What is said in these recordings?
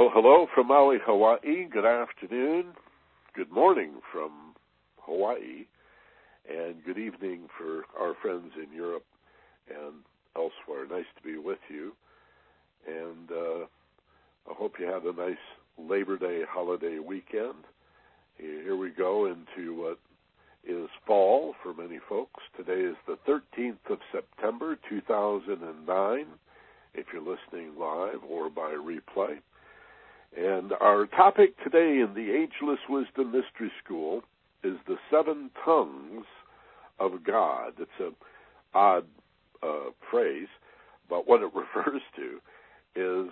Well, hello from Maui, Hawaii. Good afternoon. Good morning from Hawaii. And good evening for our friends in Europe and elsewhere. Nice to be with you. And I hope you had a nice Labor Day holiday weekend. Here we go into what is fall for many folks. Today is the 13th of September, 2009, if you're listening live or by replay. And our topic today in the Ageless Wisdom Mystery School is the seven tongues of God. It's an odd phrase, but what it refers to is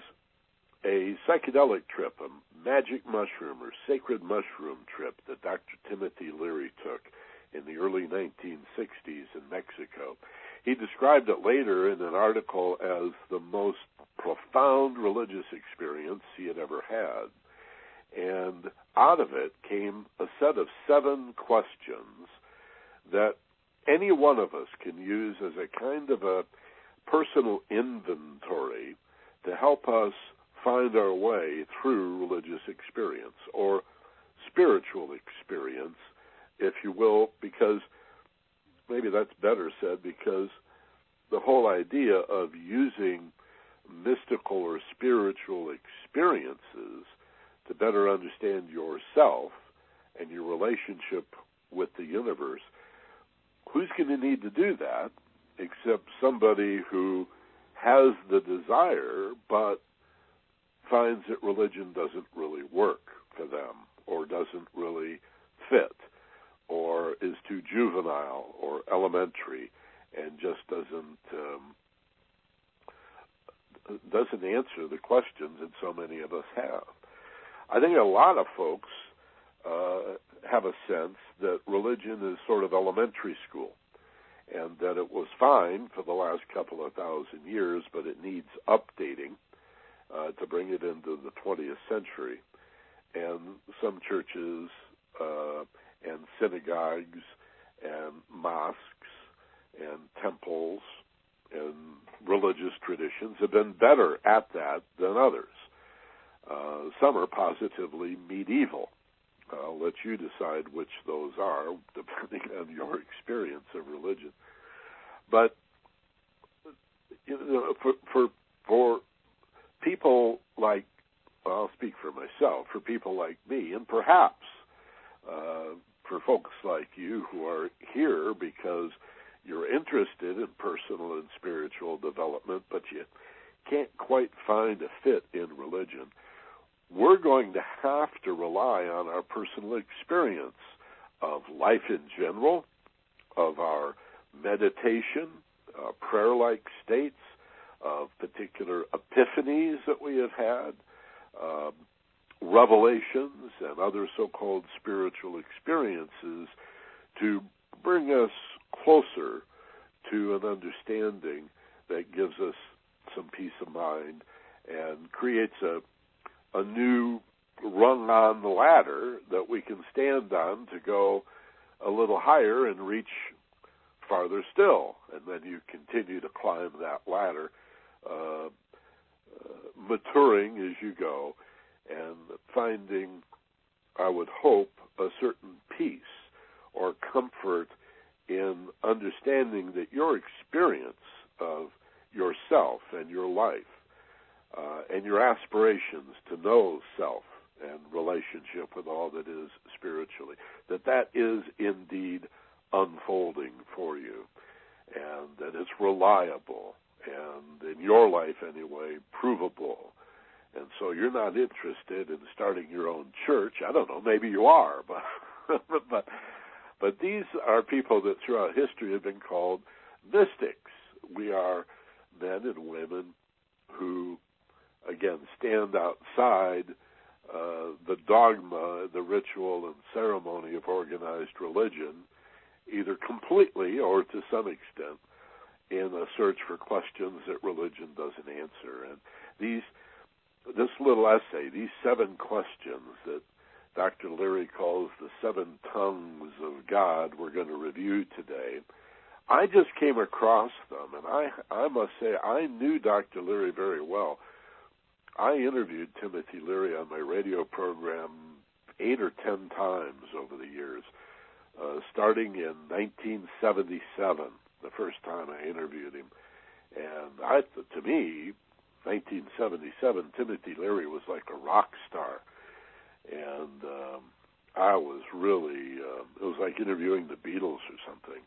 a psychedelic trip, a magic mushroom or sacred mushroom trip that Dr. Timothy Leary took in the early 1960s in Mexico. He described it later in an article as the most profound religious experience he had ever had. And out of it came a set of seven questions that any one of us can use as a kind of a personal inventory to help us find our way through religious experience or spiritual experience, if you will, because maybe that's better said, because the whole idea of using mystical or spiritual experiences to better understand yourself and your relationship with the universe, who's going to need to do that except somebody who has the desire but finds that religion doesn't really work for them or doesn't really fit or is too juvenile or elementary and just doesn't answer the questions that so many of us have. I think a lot of folks have a sense that religion is sort of elementary school and that it was fine for the last couple of thousand years, but it needs updating to bring it into the 20th century. And some churches and synagogues and mosques and temples and religious traditions have been better at that than others. Some are positively medieval. I'll let you decide which those are, depending on your experience of religion. But you know, for people like, well, I'll speak for myself, for people like me, and perhaps for folks like you who are here because you're interested in personal and spiritual development, but you can't quite find a fit in religion, we're going to have to rely on our personal experience of life in general, of our meditation, prayer-like states, of particular epiphanies that we have had, revelations and other so-called spiritual experiences to bring us closer to an understanding that gives us some peace of mind and creates a new rung on the ladder that we can stand on to go a little higher and reach farther still. And then you continue to climb that ladder, maturing as you go and finding, I would hope, a certain peace or comfort in understanding that your experience of yourself and your life and your aspirations to know self and relationship with all that is spiritually, that is indeed unfolding for you and that it's reliable and, in your life anyway, provable. And so you're not interested in starting your own church. I don't know, maybe you are, but but these are people that throughout history have been called mystics. We are men and women who, again, stand outside the dogma, the ritual and ceremony of organized religion, either completely or to some extent, in a search for questions that religion doesn't answer. And this little essay, these seven questions that Dr. Leary calls the seven tongues of God we're going to review today, I just came across them, and I must say I knew Dr. Leary very well I interviewed Timothy Leary on my radio program 8 or 10 times over the years, starting in 1977, the first time I interviewed him. And to me, 1977, Timothy Leary was like a rock star. And I was really, it was like interviewing the Beatles or something.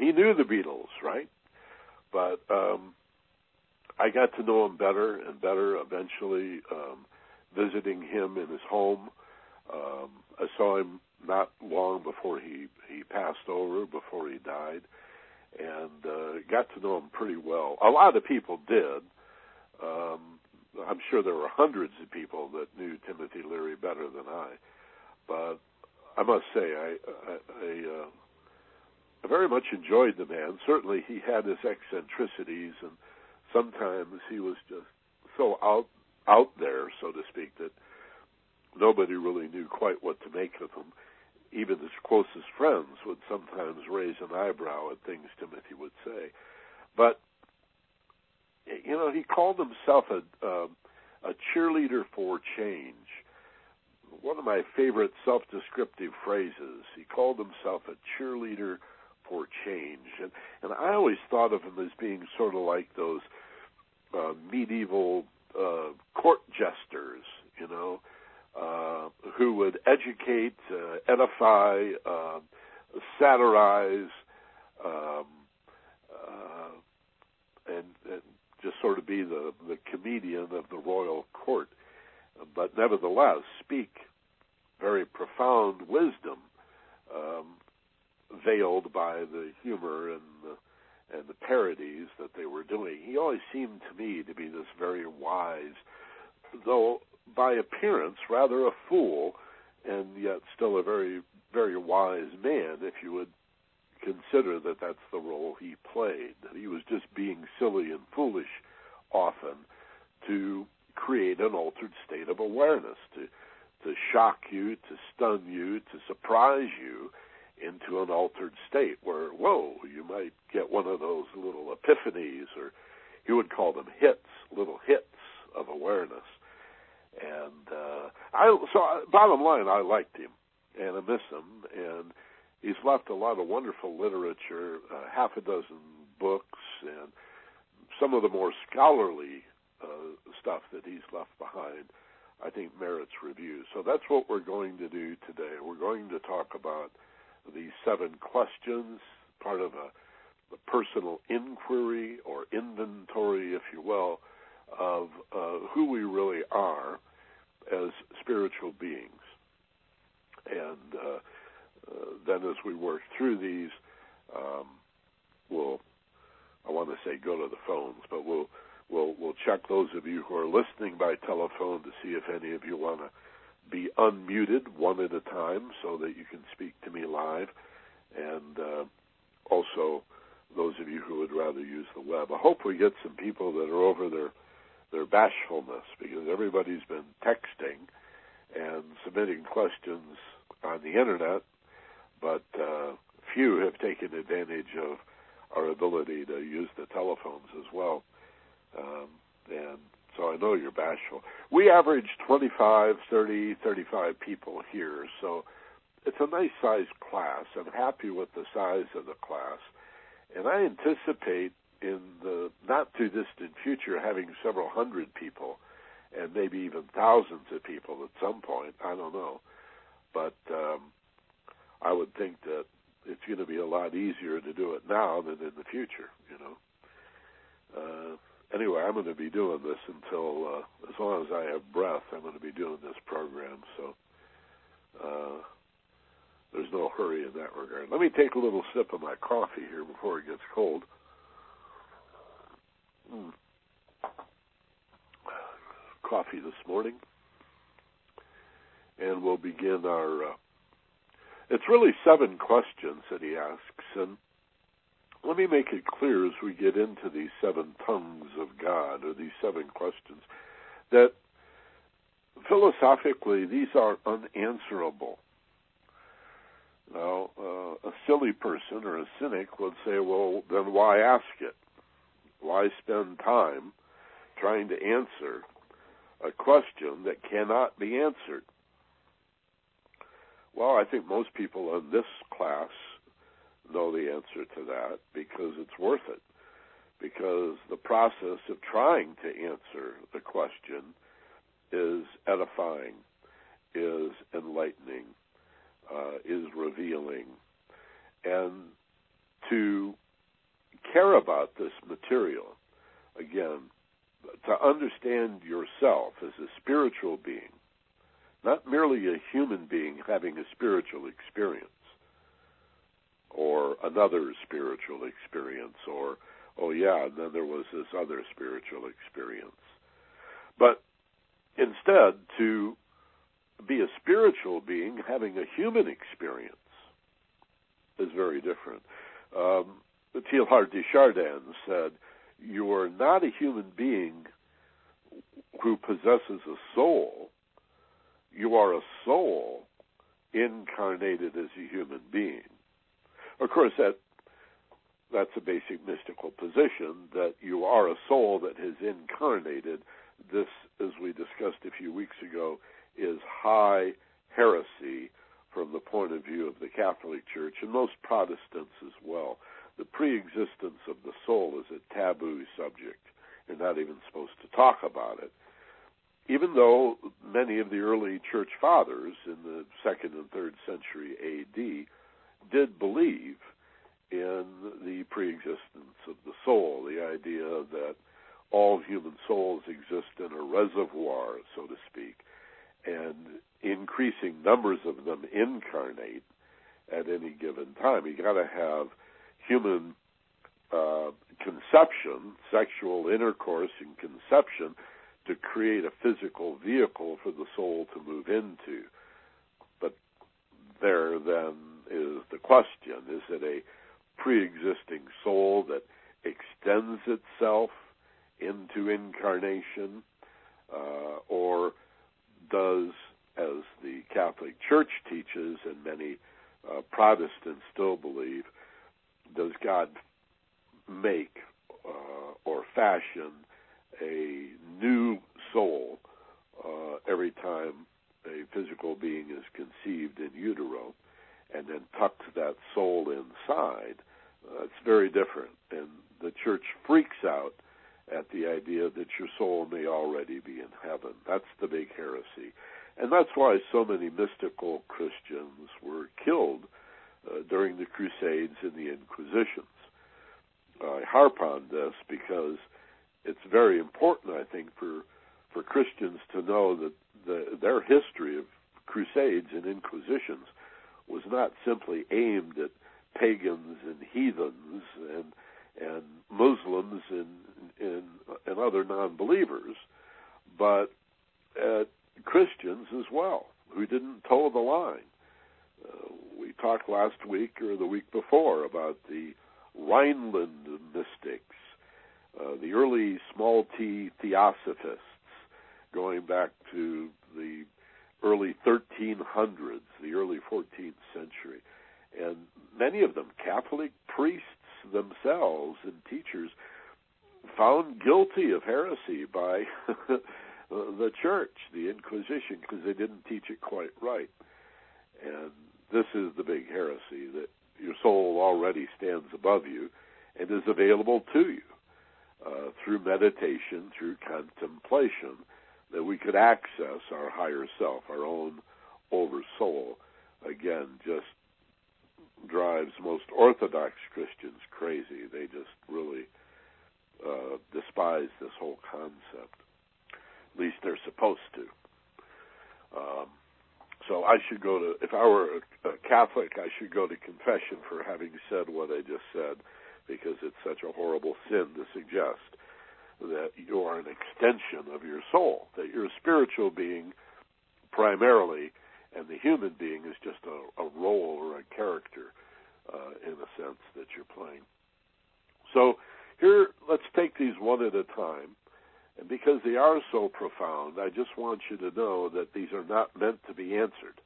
He knew the Beatles, right? But I got to know him better and better eventually, visiting him in his home. I saw him not long before he passed over, before he died, and got to know him pretty well. A lot of people did. I'm sure there were hundreds of people that knew Timothy Leary better than I. But I must say, I very much enjoyed the man. Certainly he had his eccentricities, and sometimes he was just so out there, so to speak, that nobody really knew quite what to make of him. Even his closest friends would sometimes raise an eyebrow at things Timothy would say. But, you know, he called himself a cheerleader for change. One of my favorite self-descriptive phrases. He called himself a cheerleader for change. And I always thought of him as being sort of like those medieval court jesters, you know, who would educate, edify, satirize, and just sort of be the comedian of the royal court, but nevertheless speak very profound wisdom veiled by the humor and the parodies that they were doing. He always seemed to me to be this very wise, though by appearance rather a fool, and yet still a very, very wise man, if you would consider that that's the role he played. He was just being silly and foolish often to create an altered state of awareness, to shock you, to stun you, to surprise you into an altered state where, whoa, you might get one of those little epiphanies, or he would call them hits, little hits of awareness. And bottom line, I liked him, and I miss him, and he's left a lot of wonderful literature, half a dozen books, and some of the more scholarly stuff that he's left behind, I think, merits review. So that's what we're going to do today. We're going to talk about these 7 questions, part of a personal inquiry or inventory, if you will, of who we really are as spiritual beings. And then as we work through these, I want to say go to the phones, but we'll check those of you who are listening by telephone to see if any of you want to be unmuted one at a time so that you can speak to me live, and also those of you who would rather use the web. I hope we get some people that are over their bashfulness, because everybody's been texting and submitting questions on the internet, but few have taken advantage of our ability to use the telephones as well. And so I know you're bashful. We average 25, 30, 35 people here, so it's a nice-sized class. I'm happy with the size of the class, and I anticipate in the not-too-distant future having several hundred people and maybe even thousands of people at some point. I don't know. But I would think that it's going to be a lot easier to do it now than in the future, you know. Anyway, I'm going to be doing this until, as long as I have breath, I'm going to be doing this program. So there's no hurry in that regard. Let me take a little sip of my coffee here before it gets cold. Coffee this morning. And we'll begin our... it's really 7 questions that he asks, and let me make it clear as we get into these 7 tongues of God, or these 7 questions, that philosophically these are unanswerable. Now, a silly person or a cynic would say, well, then why ask it? Why spend time trying to answer a question that cannot be answered? Well, I think most people in this class know the answer to that because it's worth it. Because the process of trying to answer the question is edifying, is enlightening, is revealing. And to care about this material, again, to understand yourself as a spiritual being, not merely a human being having a spiritual experience or another spiritual experience or, oh yeah, and then there was this other spiritual experience. But instead, to be a spiritual being having a human experience is very different. Teilhard de Chardin said, you are not a human being who possesses a soul. You are a soul incarnated as a human being. Of course, that's a basic mystical position, that you are a soul that has incarnated. This, as we discussed a few weeks ago, is high heresy from the point of view of the Catholic Church and most Protestants as well. The pre-existence of the soul is a taboo subject. You're not even supposed to talk about it. Even though many of the early church fathers in the 2nd and 3rd century A.D. did believe in the pre-existence of the soul, the idea that all human souls exist in a reservoir, so to speak, and increasing numbers of them incarnate at any given time. You got to have human conception, sexual intercourse and conception, to create a physical vehicle for the soul to move into. But there then is the question, is it a pre-existing soul that extends itself into incarnation, or does, as the Catholic Church teaches and many Protestants still believe, does God make or fashion a new soul every time a physical being is conceived in utero and then tucks that soul inside? It's very different, and the Church freaks out at the idea that your soul may already be in heaven. That's the big heresy. And that's why so many mystical Christians were killed during the Crusades and the Inquisitions. I harp on this because it's very important, I think, for Christians to know that their history of Crusades and Inquisitions was not simply aimed at pagans and heathens and Muslims and other non-believers, but at Christians as well, who didn't toe the line. We talked last week or the week before about the Rhineland mystics, the early small t theosophists, going back to the early 1300s, the early 14th century. And many of them, Catholic priests themselves and teachers, found guilty of heresy by the Church, the Inquisition, because they didn't teach it quite right. And this is the big heresy, that your soul already stands above you and is available to you through meditation, through contemplation, that we could access our higher self, our own oversoul. Again, just drives most Orthodox Christians crazy. They just really despise this whole concept. At least they're supposed to. So I should go to, if I were a Catholic, I should go to confession for having said what I just said, because it's such a horrible sin to suggest that you are an extension of your soul, that you're a spiritual being primarily, and the human being is just a role or a character, in a sense, that you're playing. So here, let's take these one at a time. And because they are so profound, I just want you to know that these are not meant to be answered.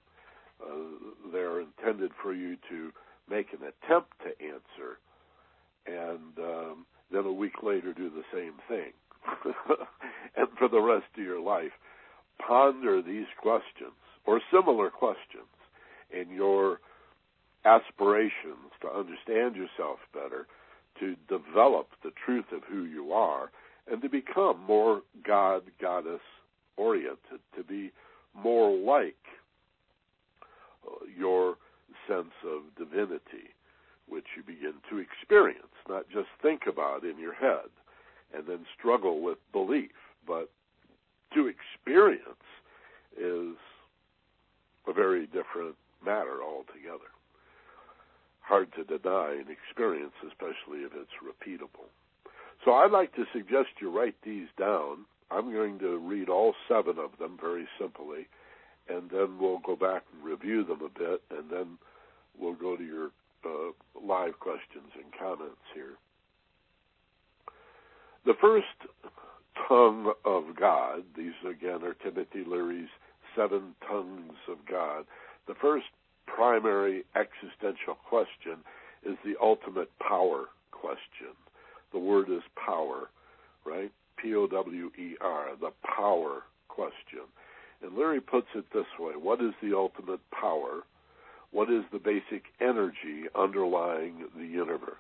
They're intended for you to make an attempt to answer, and then a week later do the same thing. and for the rest of your life. Ponder these questions or similar questions in your aspirations to understand yourself better, to develop the truth of who you are, and to become more God, Goddess oriented, to be more like your sense of divinity, which you begin to experience, not just think about in your head and then struggle with belief, but to experience is a very different matter altogether. Hard to deny an experience, especially if it's repeatable. So I'd like to suggest you write these down. I'm going to read all 7 of them very simply, and then we'll go back and review them a bit, and then we'll go to your live questions and comments here. The first, Tongue of God. These, again, are Timothy Leary's 7 Tongues of God. The first primary existential question is the ultimate power question. The word is power, right? P-O-W-E-R, the power question. And Leary puts it this way: what is the ultimate power? What is the basic energy underlying the universe?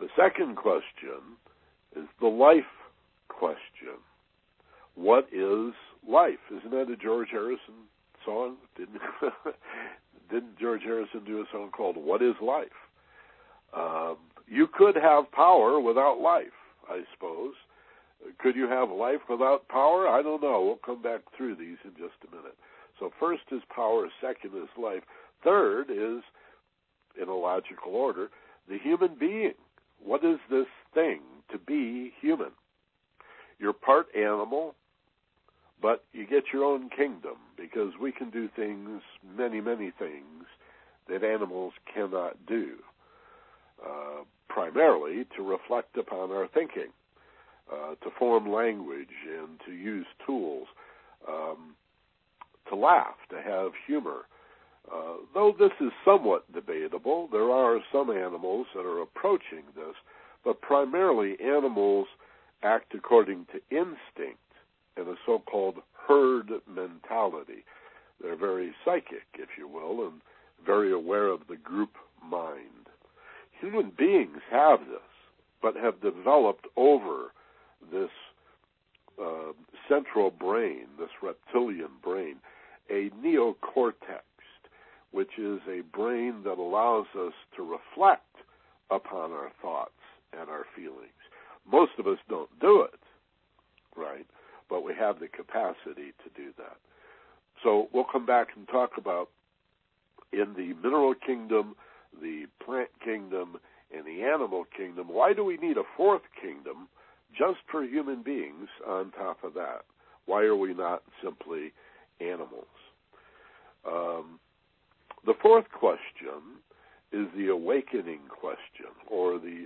The second question is the life question. What is life? Isn't that a George Harrison song? Didn't George Harrison do a song called What is Life? You could have power without life, I suppose. Could you have life without power? I don't know. We'll come back through these in just a minute. So first is power, second is life. Third is, in a logical order, the human being. What is this thing to be human? You're part animal, but you get your own kingdom, because we can do things, many, many things, that animals cannot do, primarily to reflect upon our thinking, to form language and to use tools, to laugh, to have humor. Though this is somewhat debatable, there are some animals that are approaching this, but primarily animals act according to instinct and a so-called herd mentality. They're very psychic, if you will, and very aware of the group mind. Human beings have this, but have developed over this central brain, this reptilian brain, a neocortex, which is a brain that allows us to reflect upon our thoughts and our feelings. Most of us don't do it, right? But we have the capacity to do that. So we'll come back and talk about, in the mineral kingdom, the plant kingdom, and the animal kingdom, why do we need a fourth kingdom just for human beings on top of that? Why are we not simply animals? The fourth question is the awakening question, or the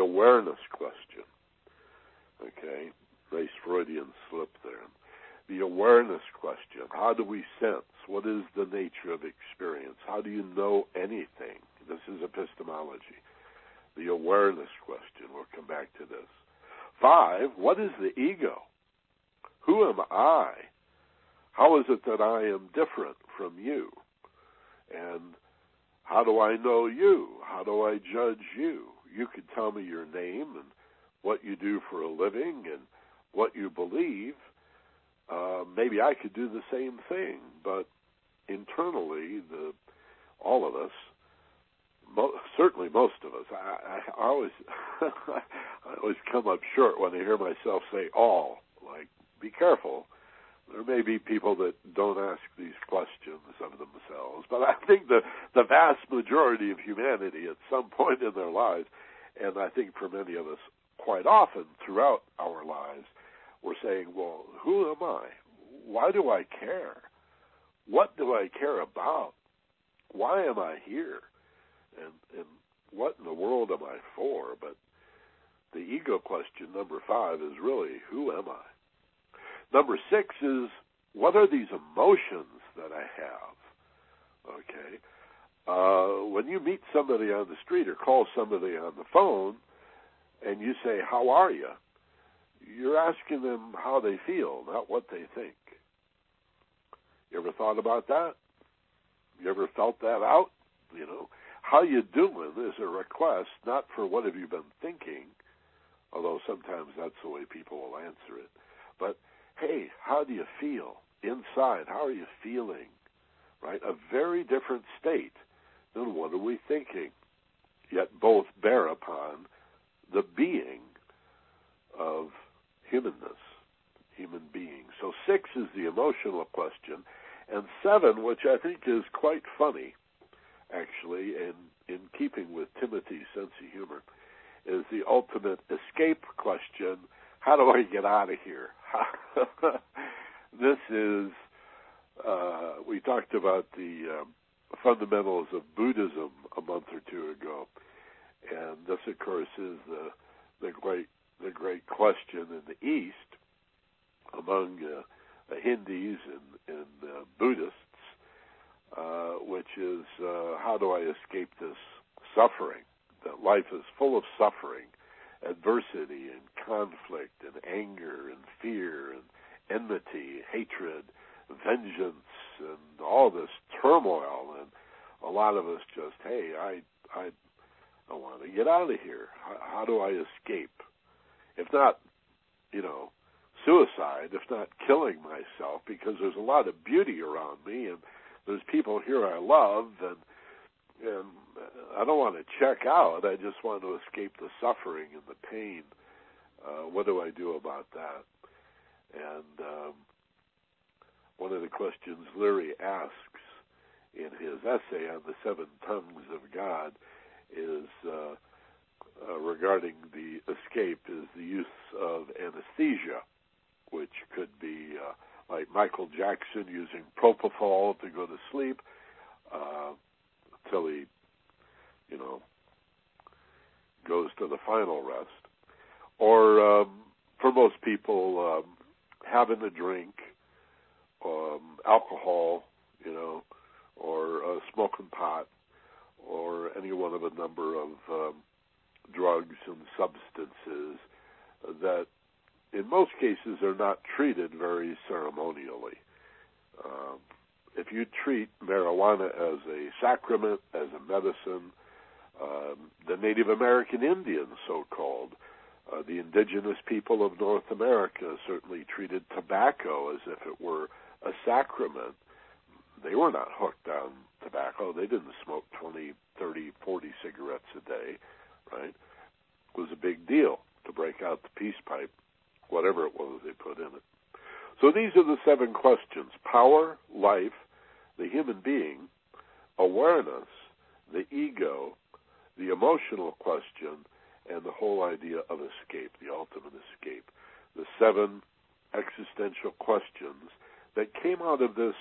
awareness question. Okay, nice Freudian slip there. The awareness question: how do we sense? What is the nature of experience? How do you know anything? This is epistemology. The awareness question, we'll come back to this. 5, what is the ego? Who am I? How is it that I am different from you? And how do I know you? How do I judge you? You could tell me your name and what you do for a living and what you believe. Maybe I could do the same thing, but internally, all of us, certainly most of us, I always come up short when I hear myself say all. Like, be careful. There may be people that don't ask these questions of themselves, but I think the vast majority of humanity at some point in their lives, and I think for many of us quite often throughout our lives, we're saying, well, who am I? Why do I care? What do I care about? Why am I here? And what in the world am I for? But the ego question, number 5, is really, who am I? Number 6 is, what are these emotions that I have? Okay. When you meet somebody on the street or call somebody on the phone and you say, how are you? you're asking them how they feel, not what they think. You ever thought about that? You ever felt that out? You know, how you doing is a request, not for what have you been thinking, although sometimes that's the way people will answer it. But, hey, how do you feel inside? How are you feeling? Right? A very different state than what are we thinking, yet both bear upon the being of humanness, human beings. So 6 is the emotional question, and 7, which I think is quite funny, actually, and in keeping with Timothy's sense of humor, is the ultimate escape question: how do I get out of here? This is, we talked about the fundamentals of Buddhism a month or two ago, and this, of course, is the great question in the East among the Hindus and Buddhists, which is, how do I escape this suffering? That life is full of suffering, adversity and conflict and anger and fear and enmity, hatred, vengeance, and all this turmoil. And a lot of us just, hey, I want to get out of here. How do I escape? If not, you know, suicide, if not killing myself, because there's a lot of beauty around me, and there's people here I love, and I don't want to check out. I just want to escape the suffering and the pain. What do I do about that? And one of the questions Leary asks in his essay on the 7 tongues of God is regarding the escape is the use of anesthesia, which could be like Michael Jackson using propofol to go to sleep until he, you know, goes to the final rest. Or for most people, having a drink, alcohol, you know, or smoking pot, or any one of a number of drugs and substances that in most cases are not treated very ceremonially. If you treat marijuana as a sacrament, as a medicine, the Native American Indians, so-called, the indigenous people of North America certainly treated tobacco as if it were a sacrament. They were not hooked on tobacco. They didn't smoke 20, 30, 40 cigarettes a day, right? It was a big deal to break out the peace pipe, whatever it was they put in it. So these are the 7 questions: power, life, the human being, awareness, the ego, the emotional question, and the whole idea of escape, the ultimate escape. The 7 existential questions that came out of this,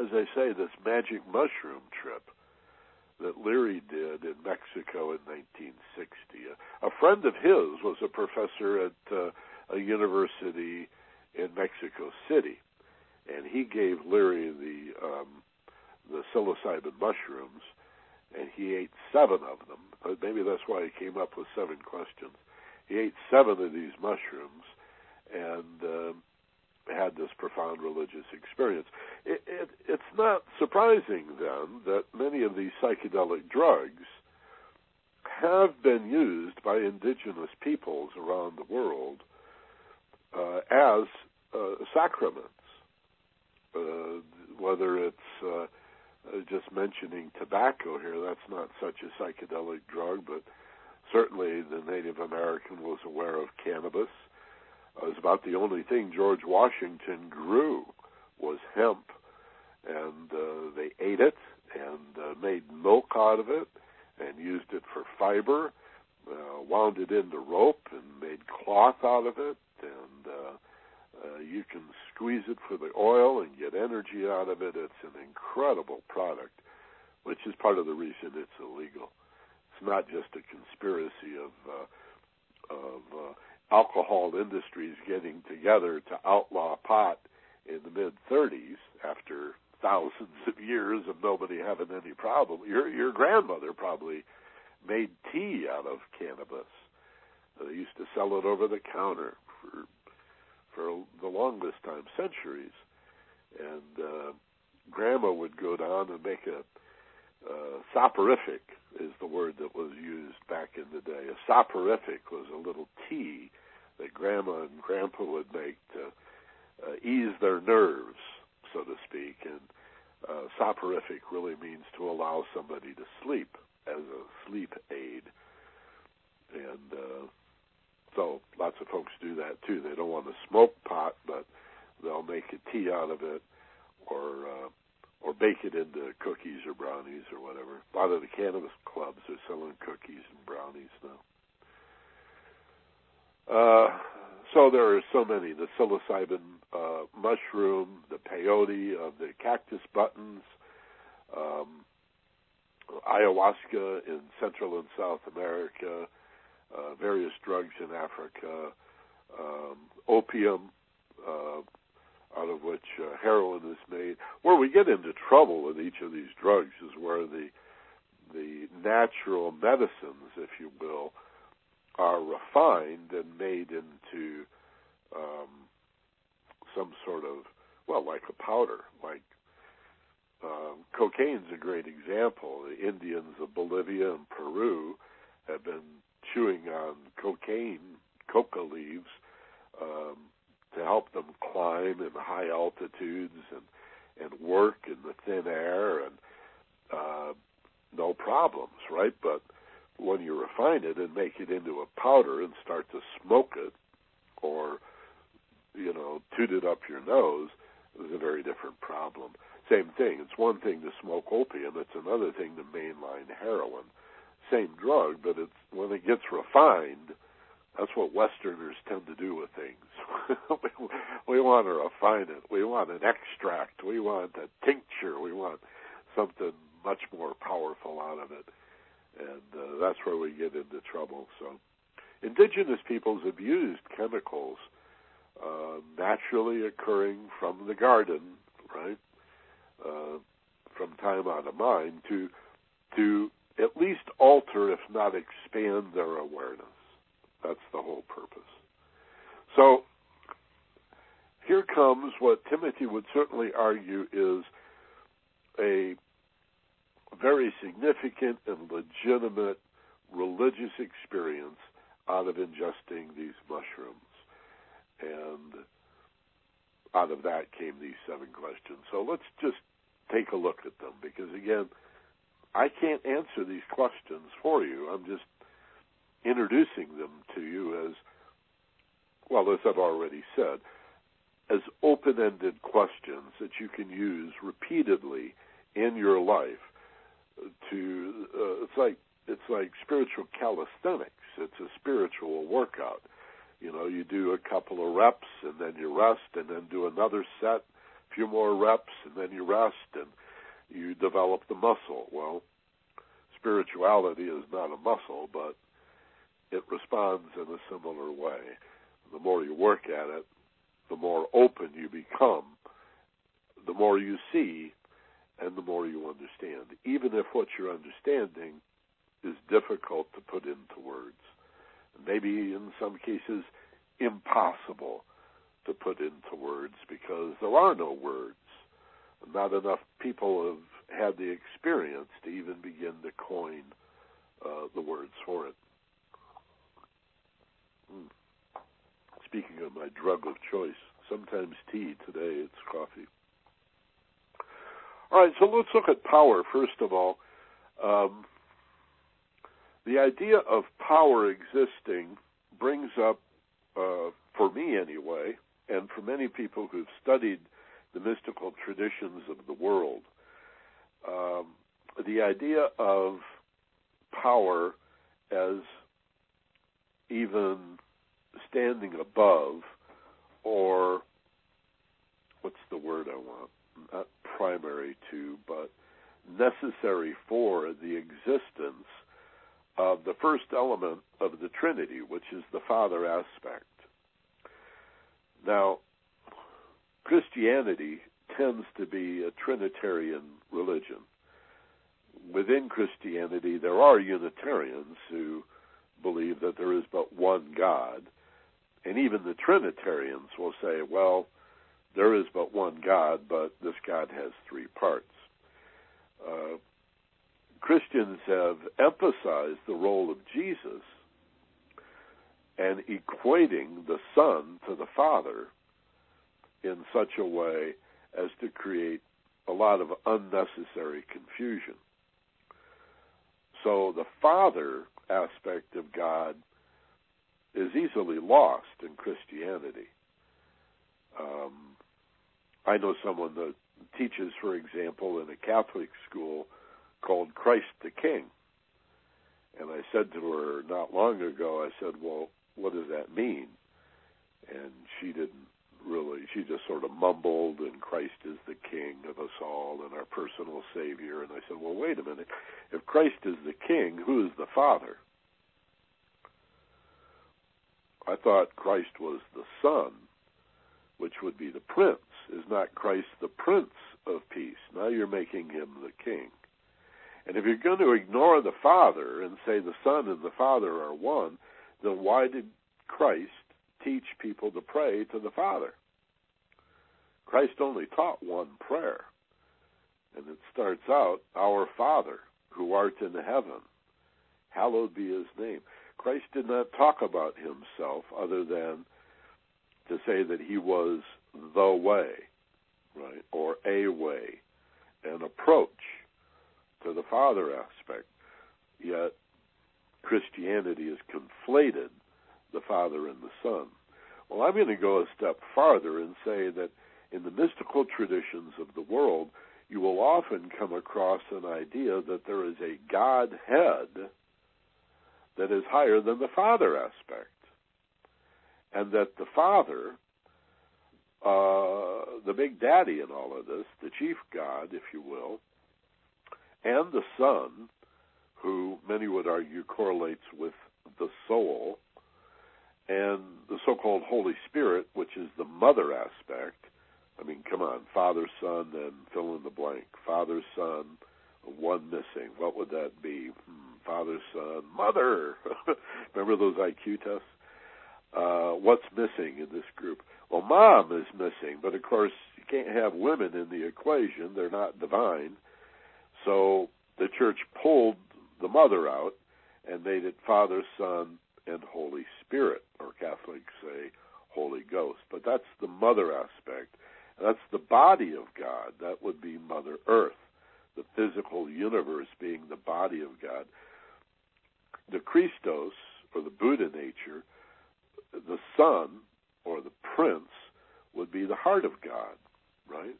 as I say, this magic mushroom trip that Leary did in Mexico in 1960. A friend of his was a professor at a university in Mexico City, and he gave Leary the psilocybin mushrooms, and he ate 7 of them. But maybe that's why he came up with 7 questions. He ate 7 of these mushrooms and had this profound religious experience. It's not surprising, then, that many of these psychedelic drugs have been used by indigenous peoples around the world as sacraments, whether it's just mentioning tobacco here. That's not such a psychedelic drug, but certainly the Native American was aware of cannabis. It was about the only thing George Washington grew was hemp, and they ate it and made milk out of it and used it for fiber, wound it into rope and made cloth out of it, and you can squeeze it for the oil and get energy out of it. It's an incredible product, which is part of the reason it's illegal. It's not just a conspiracy of alcohol industries getting together to outlaw pot in the mid-30s after thousands of years of nobody having any problem. Your grandmother probably made tea out of cannabis. They used to sell it over the counter for the longest time, centuries. And Grandma would go down and make a soporific, is the word that was used back in the day. A soporific was a little tea that Grandma and Grandpa would make to ease their nerves, so to speak. And soporific really means to allow somebody to sleep as a sleep aid. And so lots of folks do that, too. They don't want to smoke pot, but they'll make a tea out of it or bake it into cookies or brownies or whatever. A lot of the cannabis clubs are selling cookies and brownies now. So there are so many, the psilocybin mushroom, the peyote of the cactus buttons, ayahuasca in Central and South America, various drugs in Africa, opium, out of which heroin is made. Where we get into trouble with each of these drugs is where the natural medicines, if you will, are refined and made into some sort of, well, like a powder. Like cocaine's a great example. The Indians of Bolivia and Peru have been chewing on cocaine, coca leaves, to help them climb in high altitudes and work in the thin air and no problems, right? But when you refine it and make it into a powder and start to smoke it or, you know, toot it up your nose, it's a very different problem. Same thing. It's one thing to smoke opium. It's another thing to mainline heroin. Same drug, but it's when it gets refined, that's what Westerners tend to do with things. We want to refine it. We want an extract. We want a tincture. We want something much more powerful out of it. And that's where we get into trouble. So indigenous peoples have used chemicals naturally occurring from the garden, right, from time out of mind to at least alter, if not expand, their awareness. That's the whole purpose. So here comes what Timothy would certainly argue is a very significant and legitimate religious experience out of ingesting these mushrooms. And out of that came these 7 questions. So let's just take a look at them, because again, I can't answer these questions for you. I'm just introducing them to you as, well, as I've already said, as open-ended questions that you can use repeatedly in your life to, it's like spiritual calisthenics. It's a spiritual workout. You know, you do a couple of reps and then you rest and then do another set, a few more reps and then you rest and you develop the muscle. Well, spirituality is not a muscle, but it responds in a similar way. The more you work at it, the more open you become, the more you see, and the more you understand, even if what you're understanding is difficult to put into words. Maybe in some cases impossible to put into words because there are no words. Not enough people have had the experience to even begin to coin the words for it. Speaking of my drug of choice, sometimes tea, today it's coffee. All right, so let's look at power, first of all. The idea of power existing brings up, for me anyway, and for many people who've studied the mystical traditions of the world, the idea of power as even standing above, or what's the word I want? Not primary to, but necessary for the existence of the first element of the Trinity, which is the Father aspect. Now, Christianity tends to be a Trinitarian religion. Within Christianity, there are Unitarians who believe that there is but one God. And even the Trinitarians will say, well, there is but one God, but this God has three parts. Christians have emphasized the role of Jesus and equating the Son to the Father in such a way as to create a lot of unnecessary confusion. So the Father aspect of God is easily lost in Christianity. I know someone that teaches, for example, in a Catholic school called Christ the King. And I said to her not long ago, I said, well, what does that mean? And she didn't really, she just sort of mumbled, and Christ is the King of us all and our personal Savior. And I said, well, wait a minute. If Christ is the King, who is the Father? I thought Christ was the Son, which would be the Prince. Is not Christ the Prince of Peace? Now you're making him the King. And if you're going to ignore the Father and say the Son and the Father are one, then why did Christ teach people to pray to the Father? Christ only taught one prayer. And it starts out, Our Father, who art in heaven, hallowed be his name. Christ did not talk about himself other than to say that he was the way, right, or a way, an approach to the Father aspect. Yet Christianity has conflated the Father and the Son. Well, I'm going to go a step farther and say that in the mystical traditions of the world, you will often come across an idea that there is a Godhead that is higher than the Father aspect, and that the Father, the big daddy in all of this, the chief God, if you will, and the Son, who many would argue correlates with the soul, and the so-called Holy Spirit, which is the mother aspect. I mean, come on, Father, Son, and fill in the blank. Father, Son, one missing. What would that be? Father, Son, Mother. Remember those IQ tests? What's missing in this group? Well, Mom is missing, but of course you can't have women in the equation. They're not divine. So the church pulled the mother out and made it Father, Son, and Holy Spirit, or Catholics say Holy Ghost. But that's the mother aspect. That's the body of God. That would be Mother Earth, the physical universe being the body of God. The Christos, or the Buddha nature, the Son, or the Prince, would be the heart of God, right?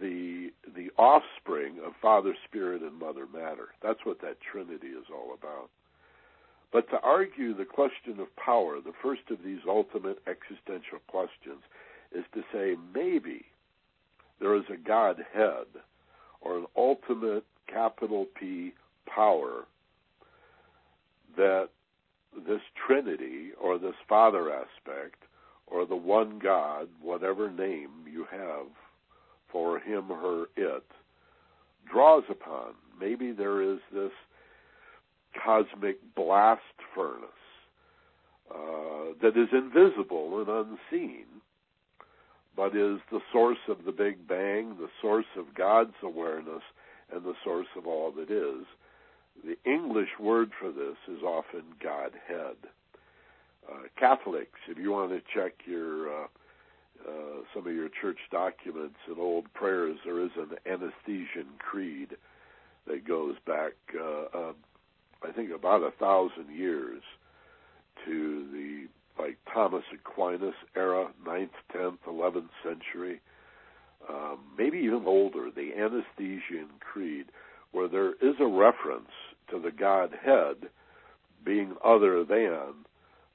The offspring of Father, Spirit, and Mother Matter. That's what that Trinity is all about. But to argue the question of power, the first of these ultimate existential questions, is to say maybe there is a Godhead, or an ultimate, capital P, power, that this Trinity, or this Father aspect, or the one God, whatever name you have for him, her, it, draws upon. Maybe there is this cosmic blast furnace that is invisible and unseen, but is the source of the Big Bang, the source of God's awareness, and the source of all that is. The English word for this is often Godhead. Catholics, if you want to check your some of your church documents and old prayers, there is an Athanasian creed that goes back, I think, about 1,000 years to the Thomas Aquinas era, 9th, 10th, 11th century, maybe even older, the Athanasian creed, where there is a reference to the Godhead being other than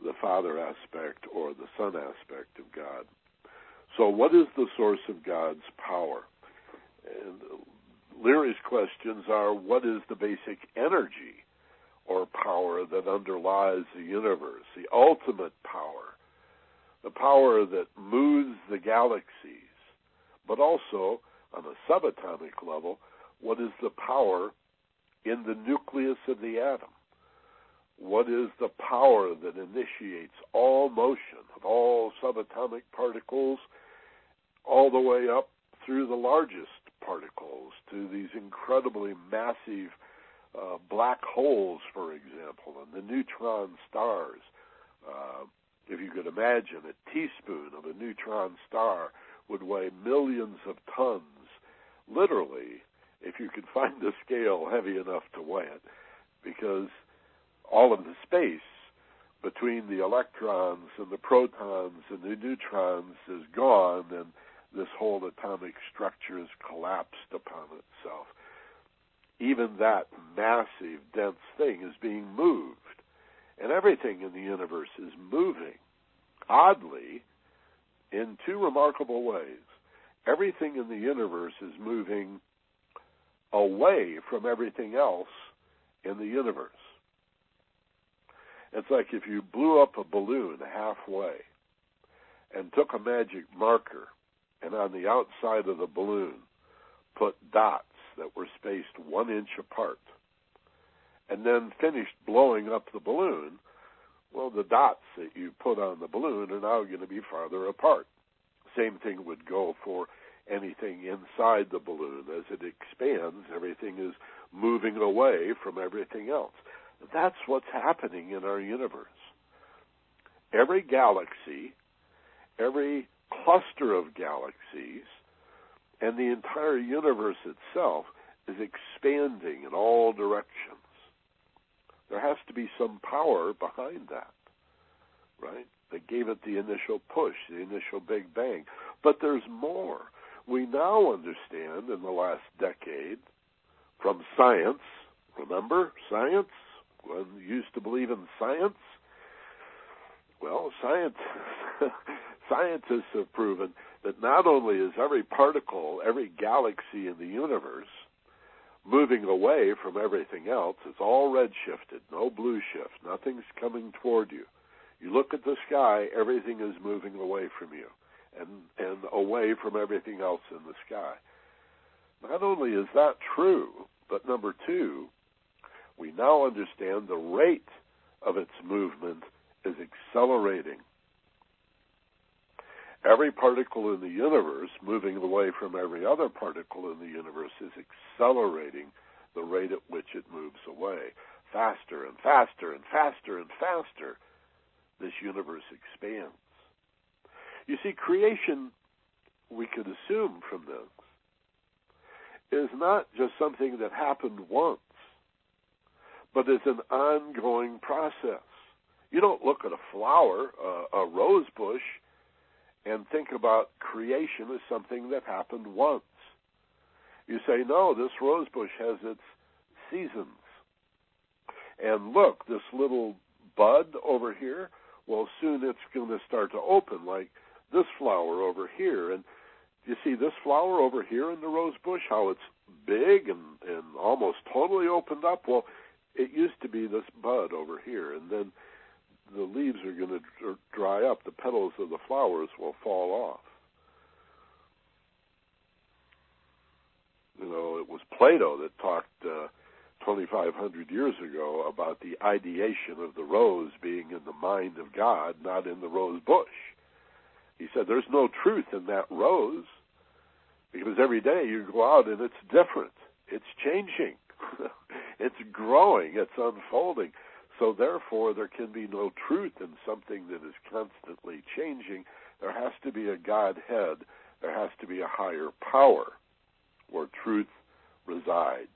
the Father aspect or the Son aspect of God. So what is the source of God's power? And Leary's questions are, what is the basic energy or power that underlies the universe, the ultimate power, the power that moves the galaxies, but also, on a subatomic level, what is the power in the nucleus of the atom? What is the power that initiates all motion of all subatomic particles all the way up through the largest particles to these incredibly massive black holes, for example, and the neutron stars? If you could imagine, a teaspoon of a neutron star would weigh millions of tons, literally, if you could find a scale heavy enough to weigh it, because all of the space between the electrons and the protons and the neutrons is gone, and this whole atomic structure has collapsed upon itself. Even that massive, dense thing is being moved, and everything in the universe is moving, oddly, in two remarkable ways. Everything in the universe is moving away from everything else in the universe. It's like if you blew up a balloon halfway and took a magic marker and on the outside of the balloon put dots that were spaced 1 inch apart and then finished blowing up the balloon, well, the dots that you put on the balloon are now going to be farther apart. Same thing would go for anything inside the balloon. As it expands, everything is moving away from everything else. That's what's happening in our universe. Every galaxy, every cluster of galaxies, and the entire universe itself is expanding in all directions. There has to be some power behind that, right? That gave it the initial push, the initial Big Bang. But there's more. We now understand in the last decade from science, remember, science? One used to believe in science. Well, scientists have proven that not only is every particle, every galaxy in the universe moving away from everything else, it's all red-shifted, no blue shift, nothing's coming toward you. You look at the sky, everything is moving away from you and away from everything else in the sky. Not only is that true, but number two, we now understand the rate of its movement is accelerating. Every particle in the universe moving away from every other particle in the universe is accelerating the rate at which it moves away. Faster and faster and faster and faster, this universe expands. You see, creation, we could assume from this, is not just something that happened once, but it's an ongoing process. You don't look at a flower, a rose bush, and think about creation as something that happened once. You say, no, this rose bush has its seasons. And look, this little bud over here, well, soon it's going to start to open like this flower over here. And you see this flower over here in the rose bush, how it's big and almost totally opened up? Well, it used to be this bud over here, and then the leaves are going to dry up. The petals of the flowers will fall off. You know, it was Plato that talked 2,500 years ago about the ideation of the rose being in the mind of God, not in the rose bush. He said there's no truth in that rose because every day you go out and it's different. It's changing. It's growing, it's unfolding. So therefore, there can be no truth in something that is constantly changing. There has to be a Godhead. There has to be a higher power where truth resides.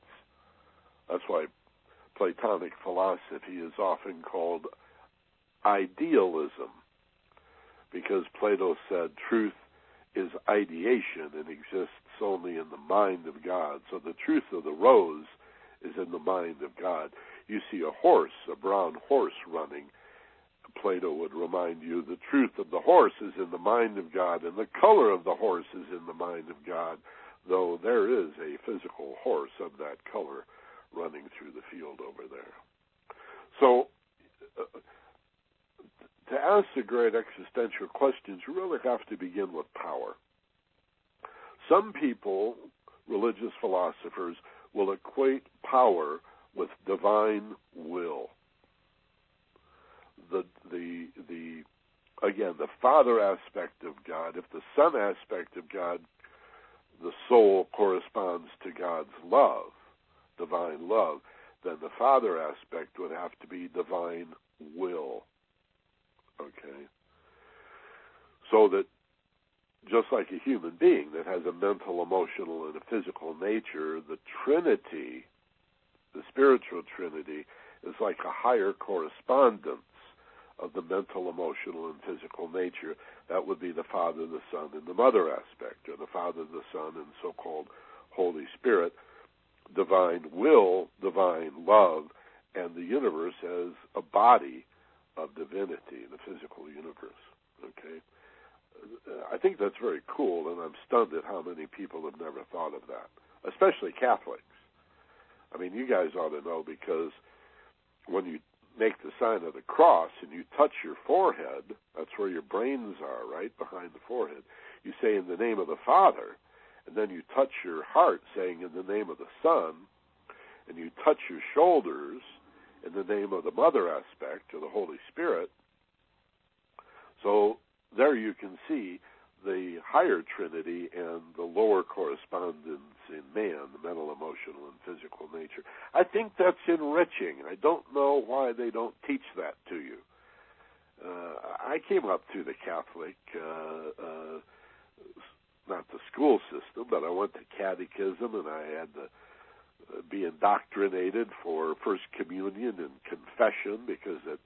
That's why Platonic philosophy is often called idealism, because Plato said truth is ideation and exists only in the mind of God. So the truth of the rose is in the mind of God. You see a horse, a brown horse running. Plato would remind you the truth of the horse is in the mind of God, and the color of the horse is in the mind of God, though there is a physical horse of that color running through the field over there. So to ask the great existential questions, you really have to begin with power. Some people, religious philosophers, will equate power with divine will. again, the Father aspect of God. If the Son aspect of God, the soul corresponds to God's love, divine love, then the Father aspect would have to be divine will. Okay? So that just like a human being that has a mental, emotional, and a physical nature, the Trinity, the spiritual Trinity, is like a higher correspondence of the mental, emotional, and physical nature. That would be the Father, the Son, and the Mother aspect, or the Father, the Son, and so-called Holy Spirit, divine will, divine love, and the universe as a body of divinity, the physical universe. Okay? I think that's very cool, and I'm stunned at how many people have never thought of that, especially Catholics. I mean, you guys ought to know, because when you make the sign of the cross and you touch your forehead, that's where your brains are, right behind the forehead, you say, in the name of the Father, and then you touch your heart, saying, in the name of the Son, and you touch your shoulders, in the name of the Mother aspect, or the Holy Spirit. So there you can see the higher Trinity and the lower correspondence in man, the mental, emotional, and physical nature. I think that's enriching. I don't know why they don't teach that to you. I came up through the Catholic, not the school system, but I went to catechism, and I had to be indoctrinated for First Communion and confession, because at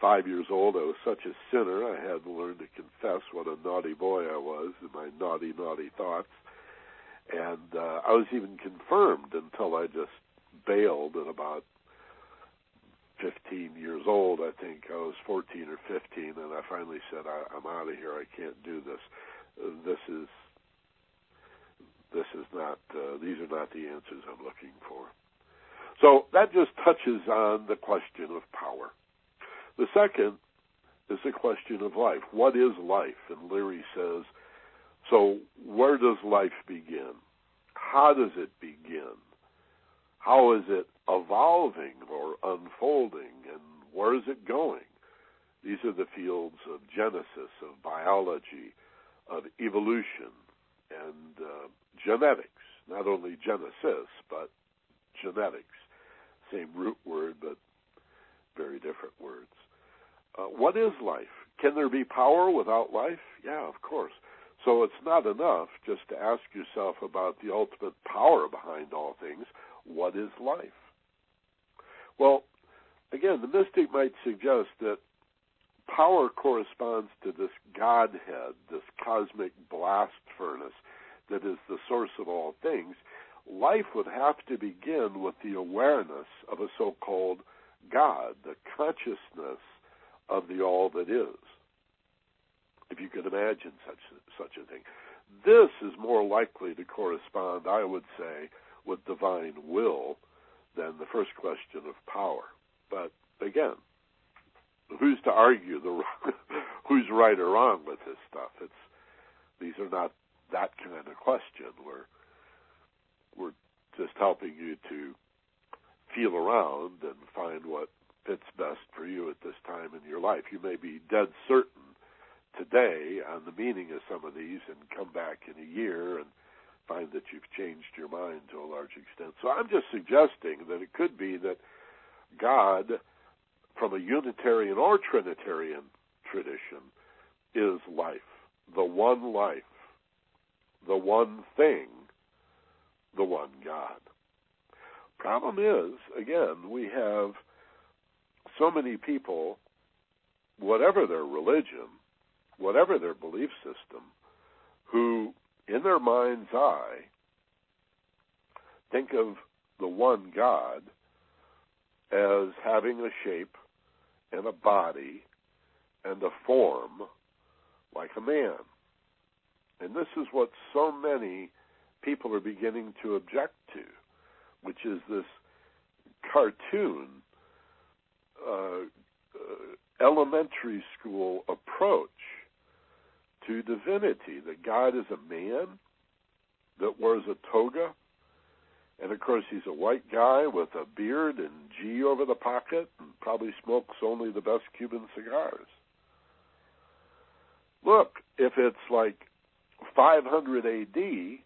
5 years old, I was such a sinner. I had to learn to confess what a naughty boy I was in my naughty, naughty thoughts. And I was even confirmed until I just bailed at about 15 years old, I think. I was 14 or 15, and I finally said, I'm out of here. I can't do this. These are not the answers I'm looking for. So that just touches on the question of power. The second is the question of life. What is life? And Leary says, so where does life begin? How does it begin? How is it evolving or unfolding? And where is it going? These are the fields of genesis, of biology, of evolution, and genetics. Not only genesis, but genetics. Same root word, but very different words. What is life? Can there be power without life? Yeah, of course. So it's not enough just to ask yourself about the ultimate power behind all things. What is life? Well, again, the mystic might suggest that power corresponds to this Godhead, this cosmic blast furnace that is the source of all things. Life would have to begin with the awareness of a so-called God, the consciousness of the all that is, if you could imagine such a thing. This is more likely to correspond, I would say, with divine will than the first question of power. But again, who's to argue who's right or wrong with this stuff? These are not that kind of question. We're just helping you to feel around and find what fits best for you at this time in your life. You may be dead certain today on the meaning of some of these and come back in a year and find that you've changed your mind to a large extent. So I'm just suggesting that it could be that God, from a Unitarian or Trinitarian tradition, is life, the one life, the one thing, the one God. Problem is, again, we have so many people, whatever their religion, whatever their belief system, who, in their mind's eye, think of the one God as having a shape and a body and a form like a man. And this is what so many people are beginning to object to, which is this cartoon, elementary school approach to divinity, that God is a man that wears a toga And, of course, he's a white guy with a beard and G over the pocket and probably smokes only the best Cuban cigars. Look, if it's like 500 A.D.,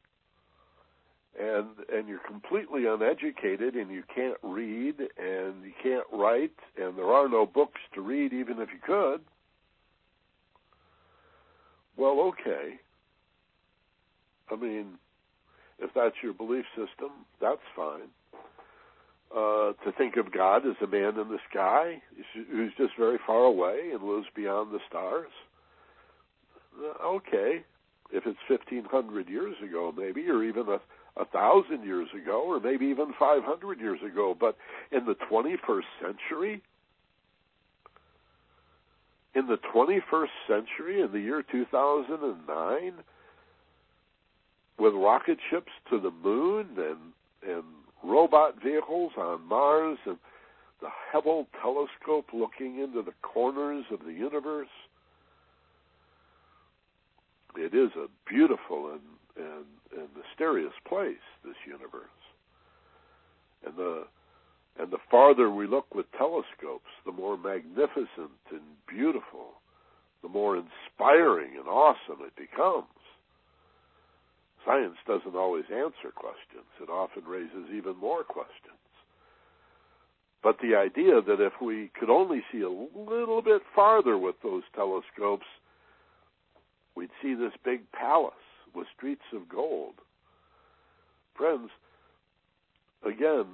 and you're completely uneducated and you can't read and you can't write and there are no books to read even if you could, well, okay. I mean, if that's your belief system, that's fine. To think of God as a man in the sky who's just very far away and lives beyond the stars, okay. If it's 1,500 years ago, maybe, or even 1,000 years ago, or maybe even 500 years ago. But in the 21st century, in the year 2009, with rocket ships to the moon and robot vehicles on Mars and the Hubble telescope looking into the corners of the universe, it is a beautiful and mysterious place, this universe. And the farther we look with telescopes, the more magnificent and beautiful, the more inspiring and awesome it becomes. Science doesn't always answer questions. It often raises even more questions. But the idea that if we could only see a little bit farther with those telescopes, we'd see this big palace with streets of gold. Friends, again,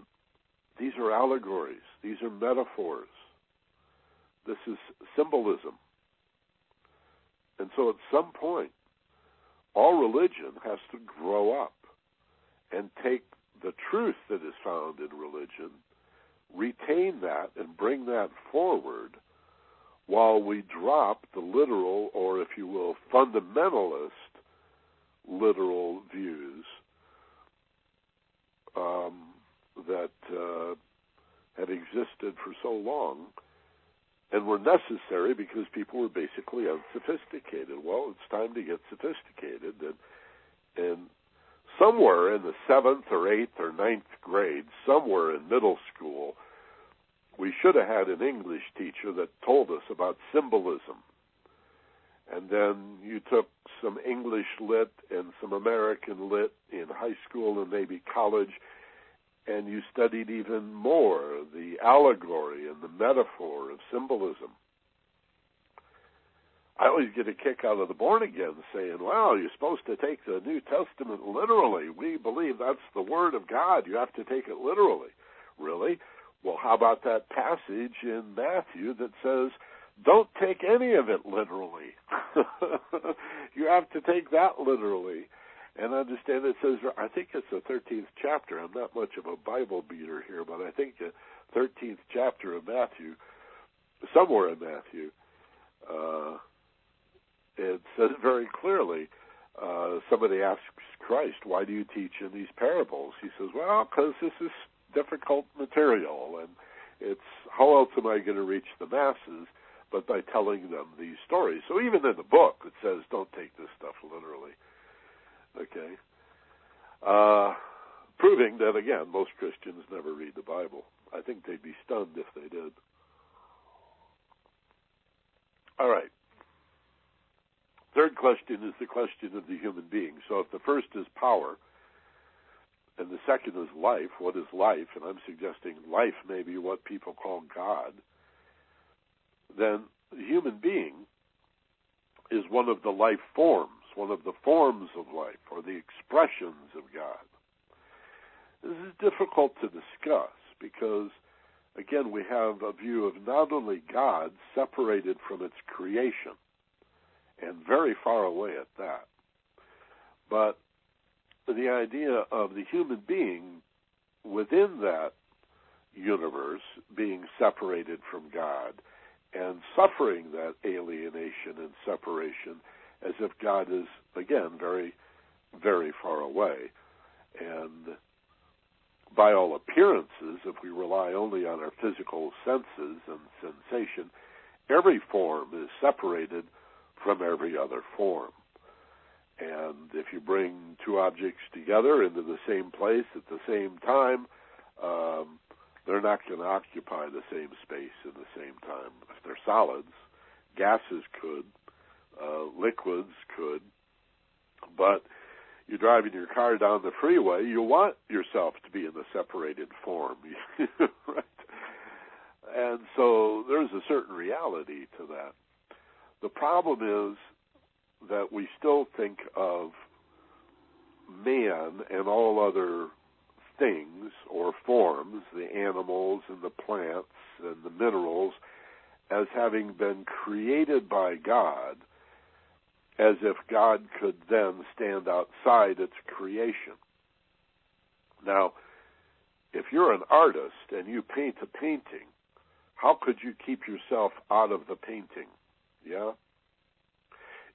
these are allegories. These are metaphors. This is symbolism. And so at some point, all religion has to grow up and take the truth that is found in religion, retain that and bring that forward, while we drop the literal, or if you will, fundamentalist literal views that have existed for so long and were necessary because people were basically unsophisticated. Well, it's time to get sophisticated. And somewhere in the 7th or 8th or 9th grade, somewhere in middle school, we should have had an English teacher that told us about symbolism. And then you took some English lit and some American lit in high school and maybe college, and you studied even more the allegory and the metaphor of symbolism. I always get a kick out of the born again saying, wow, you're supposed to take the New Testament literally. We believe that's the Word of God. You have to take it literally. Really? Well, how about that passage in Matthew that says, don't take any of it literally. You have to take that literally. And understand it says, I think it's the 13th chapter. I'm not much of a Bible beater here, but I think the 13th chapter of Matthew, somewhere in Matthew, it says very clearly, somebody asks Christ, why do you teach in these parables? He says, well, because this is difficult material, and it's how else am I going to reach the masses but by telling them these stories? So even in the book it says don't take this stuff literally, okay? Proving that, again, most Christians never read the Bible. I think they'd be stunned if they did. All right. Third question is the question of the human being. So if the first is power, and the second is life. What is life? And I'm suggesting life may be what people call God. Then the human being is one of the life forms, one of the forms of life, or the expressions of God. This is difficult to discuss because, again, we have a view of not only God separated from its creation, and very far away at that, but the idea of the human being within that universe being separated from God and suffering that alienation and separation as if God is, again, very, very far away. And by all appearances, if we rely only on our physical senses and sensation, every form is separated from every other form. And And if you bring two objects together into the same place at the same time, they're not going to occupy the same space at the same time. If they're solids, gases could, liquids could. But you're driving your car down the freeway, you want yourself to be in a separated form, right? And so there's a certain reality to that. The problem is that we still think of man and all other things or forms, the animals and the plants and the minerals, as having been created by God, as if God could then stand outside its creation. Now, if you're an artist and you paint a painting, how could you keep yourself out of the painting? Yeah?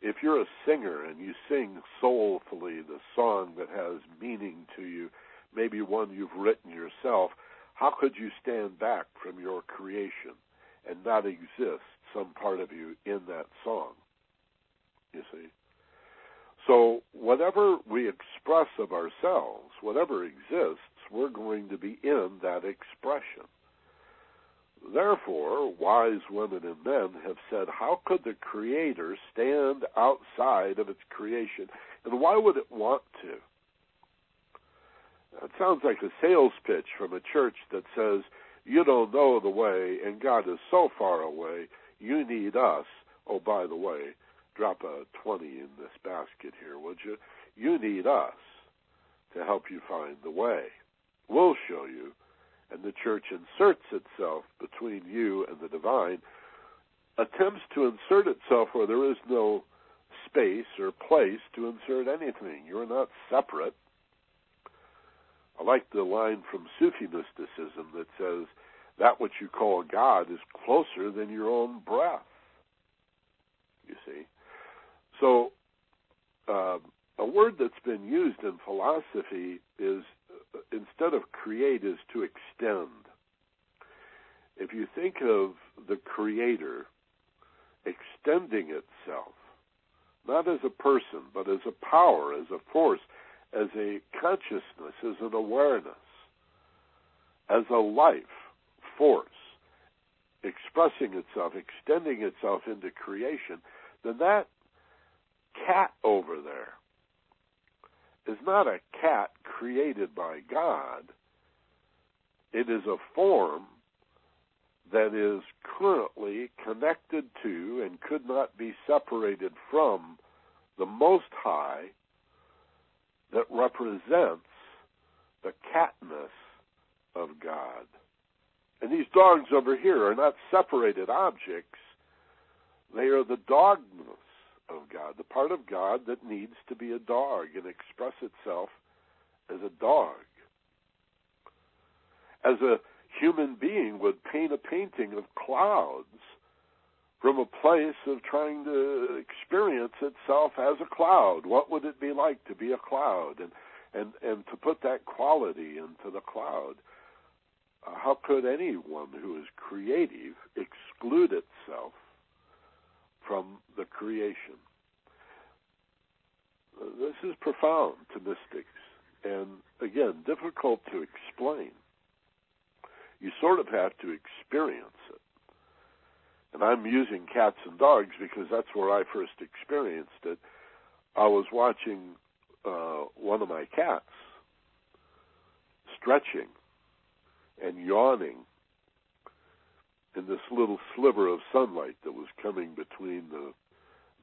If you're a singer and you sing soulfully the song that has meaning to you, maybe one you've written yourself, how could you stand back from your creation and not exist, some part of you, in that song? You see? So whatever we express of ourselves, whatever exists, we're going to be in that expression. Therefore, wise women and men have said, how could the Creator stand outside of its creation? And why would it want to? That sounds like a sales pitch from a church that says, you don't know the way, and God is so far away, you need us. Oh, by the way, drop a 20 in this basket here, would you? You need us to help you find the way. We'll show you. And the church inserts itself between you and the divine, attempts to insert itself where there is no space or place to insert anything. You're not separate. I like the line from Sufi mysticism that says, that which you call God is closer than your own breath. You see? So, a word that's been used in philosophy is, instead of create, is to extend. If you think of the Creator extending itself, not as a person, but as a power, as a force, as a consciousness, as an awareness, as a life force, expressing itself, extending itself into creation, then that cat over there is not a cat created by God. It is a form that is currently connected to and could not be separated from the Most High, that represents the catness of God. And these dogs over here are not separated objects. They are the dogness of God, the part of God that needs to be a dog and express itself as a dog. As a human being would paint a painting of clouds from a place of trying to experience itself as a cloud. What would it be like to be a cloud and to put that quality into the cloud? How could anyone who is creative exclude itself from the creation? This is profound to mystics and, again, difficult to explain. You sort of have to experience it. And I'm using cats and dogs because that's where I first experienced it. I was watching one of my cats stretching and yawning in this little sliver of sunlight that was coming between the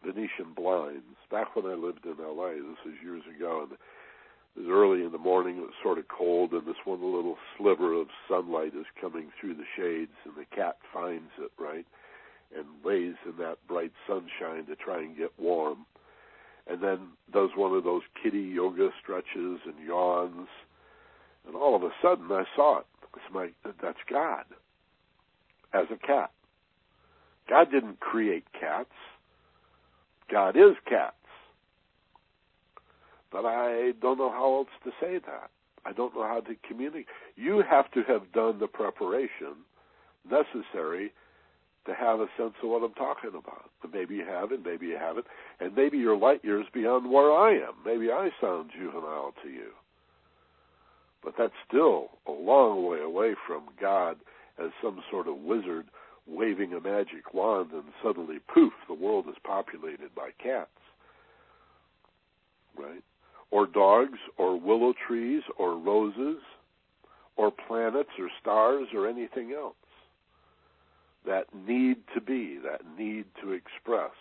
Venetian blinds. Back when I lived in L.A., this is years ago, and it was early in the morning, it was sort of cold, and this one little sliver of sunlight is coming through the shades, and the cat finds it, right? And lays in that bright sunshine to try and get warm, and then does one of those kitty yoga stretches and yawns, and all of a sudden I saw it. That's God as a cat. God didn't create cats. God is cats. But I don't know how else to say that. I don't know how to communicate. You have to have done the preparation necessary to have a sense of what I'm talking about. But maybe you have it, maybe you haven't, and maybe you're light years beyond where I am. Maybe I sound juvenile to you. But that's still a long way away from God as some sort of wizard waving a magic wand and suddenly, poof, the world is populated by cats, right? Or dogs, or willow trees, or roses, or planets, or stars, or anything else. That need to be, that need to express.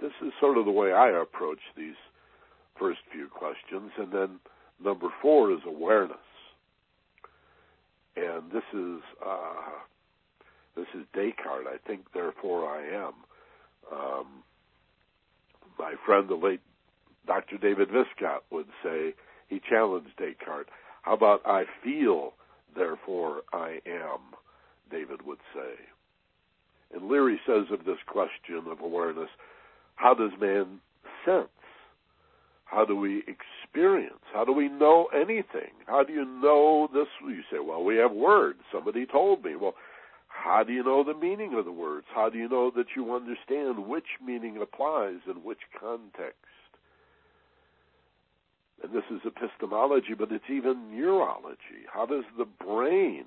This is sort of the way I approach these first few questions. And then number 4 is awareness. And this is Descartes, I think, therefore I am. My friend, the late Dr. David Viscott, would say, he challenged Descartes, how about I feel, therefore I am, David would say. And Leary says of this question of awareness, how does man sense? How do we experience? How do we know anything? How do you know this? You say, well, we have words. Somebody told me. Well, how do you know the meaning of the words? How do you know that you understand which meaning applies in which context? And this is epistemology, but it's even neurology. How does the brain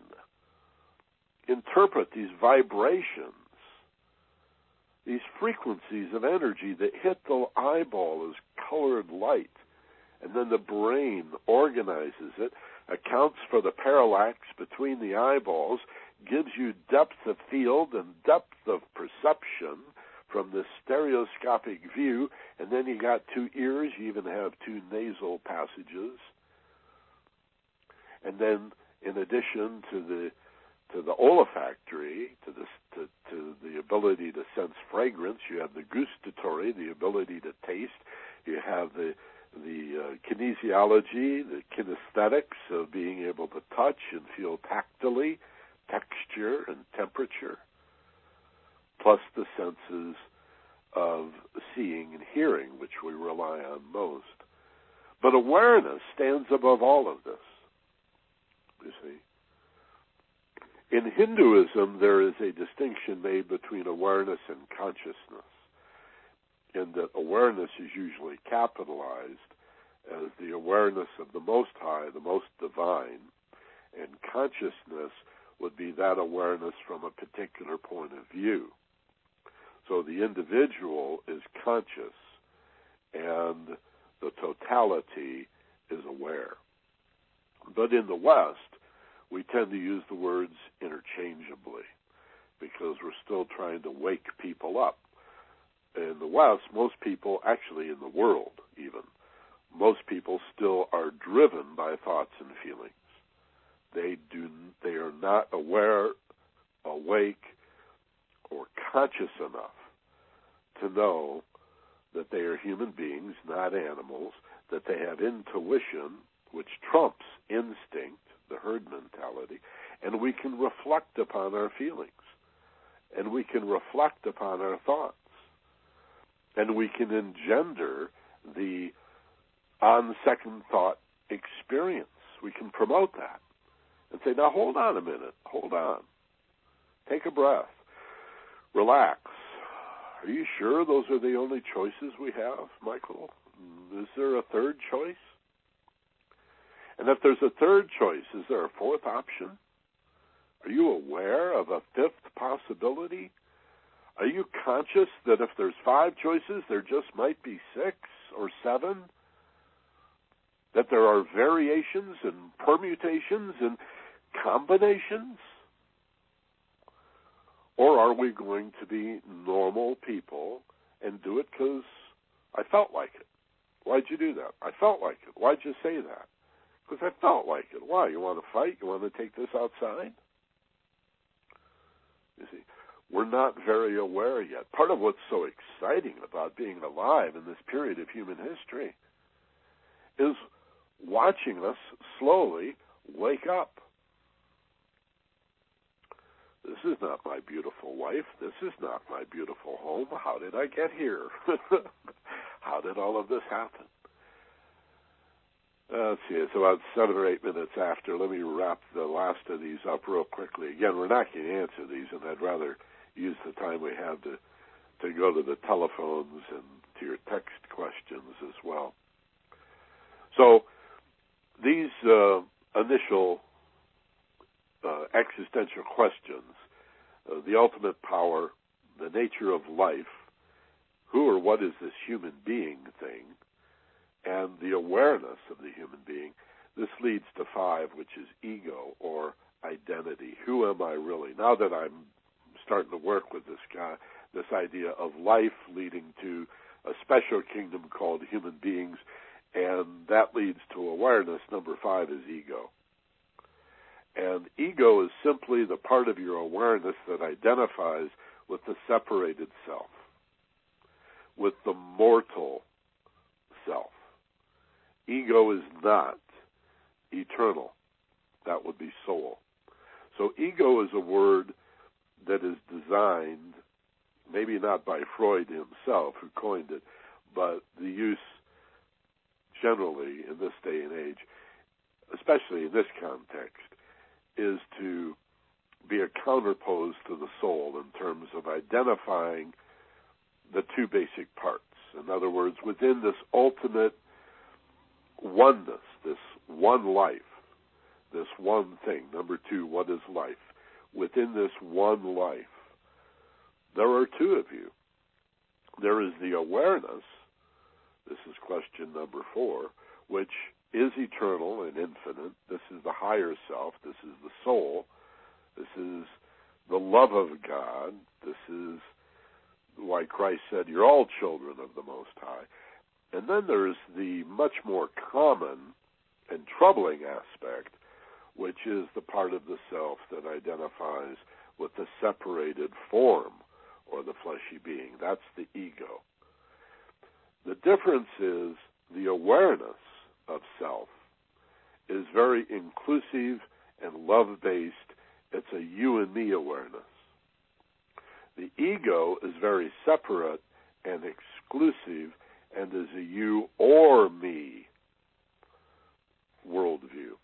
interpret these vibrations, these frequencies of energy that hit the eyeball as colored light, and then the brain organizes it, accounts for the parallax between the eyeballs, gives you depth of field and depth of perception from this stereoscopic view, and then you got 2 ears, you even have 2 nasal passages, and then in addition to the olfactory, to the ability to sense fragrance, you have the gustatory, the ability to taste. You have the kinesiology, the kinesthetics of being able to touch and feel tactilely, texture and temperature, plus the senses of seeing and hearing, which we rely on most. But awareness stands above all of this, you see. In Hinduism, there is a distinction made between awareness and consciousness, in that awareness is usually capitalized as the awareness of the Most High, the Most Divine, and consciousness would be that awareness from a particular point of view. So the individual is conscious, and the totality is aware. But in the West, we tend to use the words interchangeably because we're still trying to wake people up. In the West, most people, actually in the world even, most people still are driven by thoughts and feelings. They are not aware, awake, or conscious enough to know that they are human beings, not animals, that they have intuition, which trumps instinct, the herd mentality, and we can reflect upon our feelings, and we can reflect upon our thoughts, and we can engender the on-second thought experience. We can promote that and say, now hold on a minute, hold on, take a breath, relax. Are you sure those are the only choices we have, Michael? Is there a third choice? And if there's a third choice, is there a fourth option? Are you aware of a fifth possibility? Are you conscious that if there's 5 choices, there just might be 6 or 7? That there are variations and permutations and combinations? Or are we going to be normal people and do it because I felt like it? Why'd you do that? I felt like it. Why'd you say that? Because I felt like it. Why? You want to fight? You want to take this outside? You see, we're not very aware yet. Part of what's so exciting about being alive in this period of human history is watching us slowly wake up. This is not my beautiful wife. This is not my beautiful home. How did I get here? How did all of this happen? Let's see, it's about 7 or 8 minutes after. Let me wrap the last of these up real quickly. Again, we're not going to answer these, and I'd rather use the time we have to go to the telephones and to your text questions as well. So these initial existential questions, the ultimate power, the nature of life, who or what is this human being thing, and the awareness of the human being, this leads to 5, which is ego or identity. Who am I really? Now that I'm starting to work with this guy, this idea of life leading to a special kingdom called human beings, and that leads to awareness. Number 5 is ego. And ego is simply the part of your awareness that identifies with the separated self, with the mortal self. Ego is not eternal. That would be soul. So ego is a word that is designed, maybe not by Freud himself who coined it, but the use generally in this day and age, especially in this context, is to be a counterpose to the soul in terms of identifying the two basic parts. In other words, within this ultimate oneness, this one life, this one thing. Number 2, what is life? Within this one life, there are two of you. There is the awareness, this is question number 4, which is eternal and infinite. This is the higher self. This is the soul. This is the love of God. This is why Christ said, you're all children of the Most High. And then there's the much more common and troubling aspect, which is the part of the self that identifies with the separated form or the fleshy being. That's the ego. The difference is the awareness of self is very inclusive and love-based. It's a you and me awareness. The ego is very separate and exclusive and is a you or me worldview.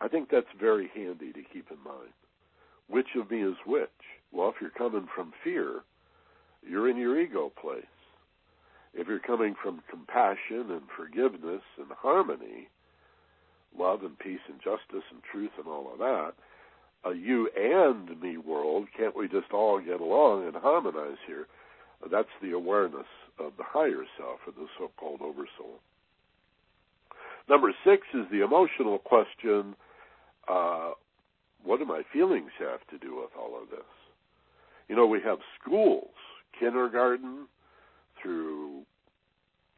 I think that's very handy to keep in mind. Which of me is which? Well, if you're coming from fear, you're in your ego place. If you're coming from compassion and forgiveness and harmony, love and peace and justice and truth and all of that, a you and me world, can't we just all get along and harmonize here? That's the awareness of the higher self or the so-called oversoul. Number 6 is the emotional question, what do my feelings have to do with all of this? You know, we have schools, kindergarten through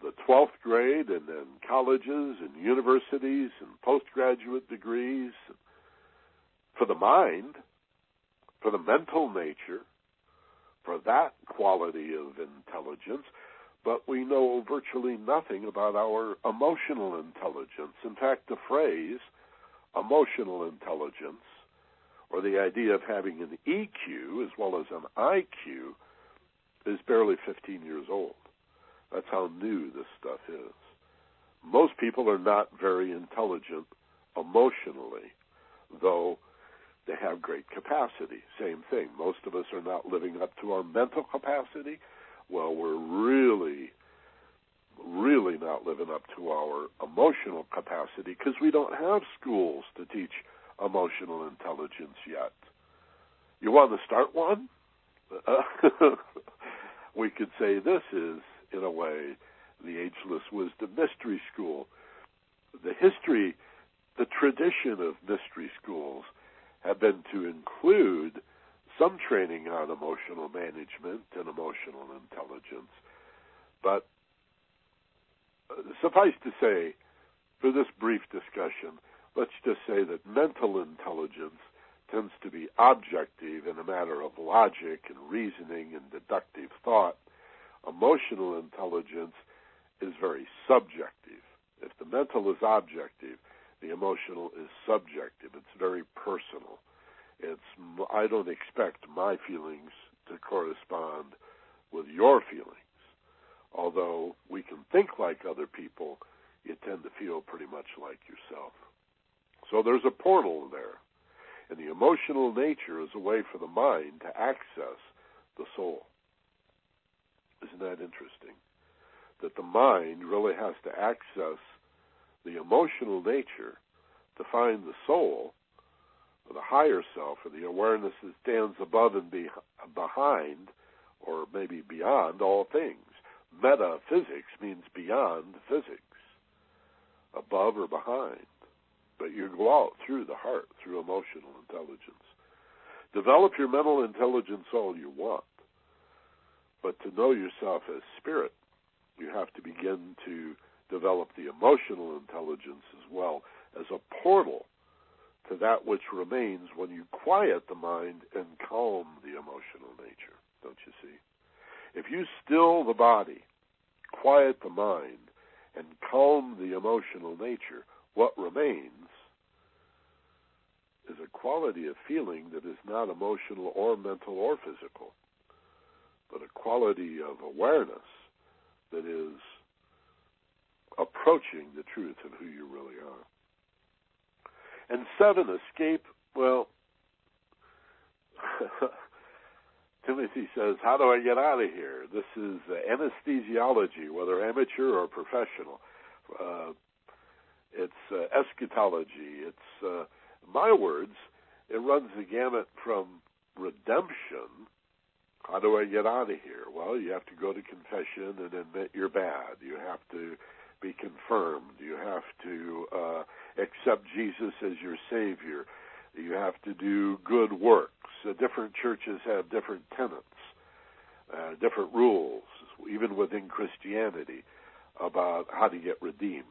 the 12th grade, and then colleges and universities and postgraduate degrees for the mind, for the mental nature, for that quality of intelligence, but we know virtually nothing about our emotional intelligence. In fact, the phrase emotional intelligence, or the idea of having an EQ as well as an IQ, is barely 15 years old. That's how new this stuff is. Most people are not very intelligent emotionally, though they have great capacity. Same thing. Most of us are not living up to our mental capacity. Well, we're really not living up to our emotional capacity because we don't have schools to teach emotional intelligence yet. You want to start one? We could say this is, in a way, the Ageless Wisdom Mystery School. The history, the tradition of mystery schools have been to include some training on emotional management and emotional intelligence. But suffice to say, for this brief discussion, let's just say that mental intelligence tends to be objective in a matter of logic and reasoning and deductive thought. Emotional intelligence is very subjective. If the mental is objective, the emotional is subjective. It's very personal. I don't expect my feelings to correspond with your feelings. Although we can think like other people, you tend to feel pretty much like yourself. So there's a portal there. and the emotional nature is a way for the mind to access the soul. Isn't that interesting? That the mind really has to access the emotional nature to find the soul, or the higher self, or the awareness that stands above and behind, or maybe beyond all things. Metaphysics means beyond physics, above or behind. But you go out through the heart, through emotional intelligence. Develop your mental intelligence all you want, but to know yourself as spirit, you have to begin to develop the emotional intelligence as well as a portal to that which remains when you quiet the mind and calm the emotional nature. Don't you see? If you still the body, quiet the mind, and calm the emotional nature, what remains is a quality of feeling that is not emotional or mental or physical, but a quality of awareness that is approaching the truth of who you really are. And 7, escape. Well, Timothy says, how do I get out of here? This is anesthesiology, whether amateur or professional. It's eschatology. It's, my words, it runs the gamut from redemption. How do I get out of here? Well, you have to go to confession and admit you're bad. You have to be confirmed. You have to accept Jesus as your Savior. You have to do good works. Different churches have different tenets, different rules, even within Christianity, about how to get redeemed.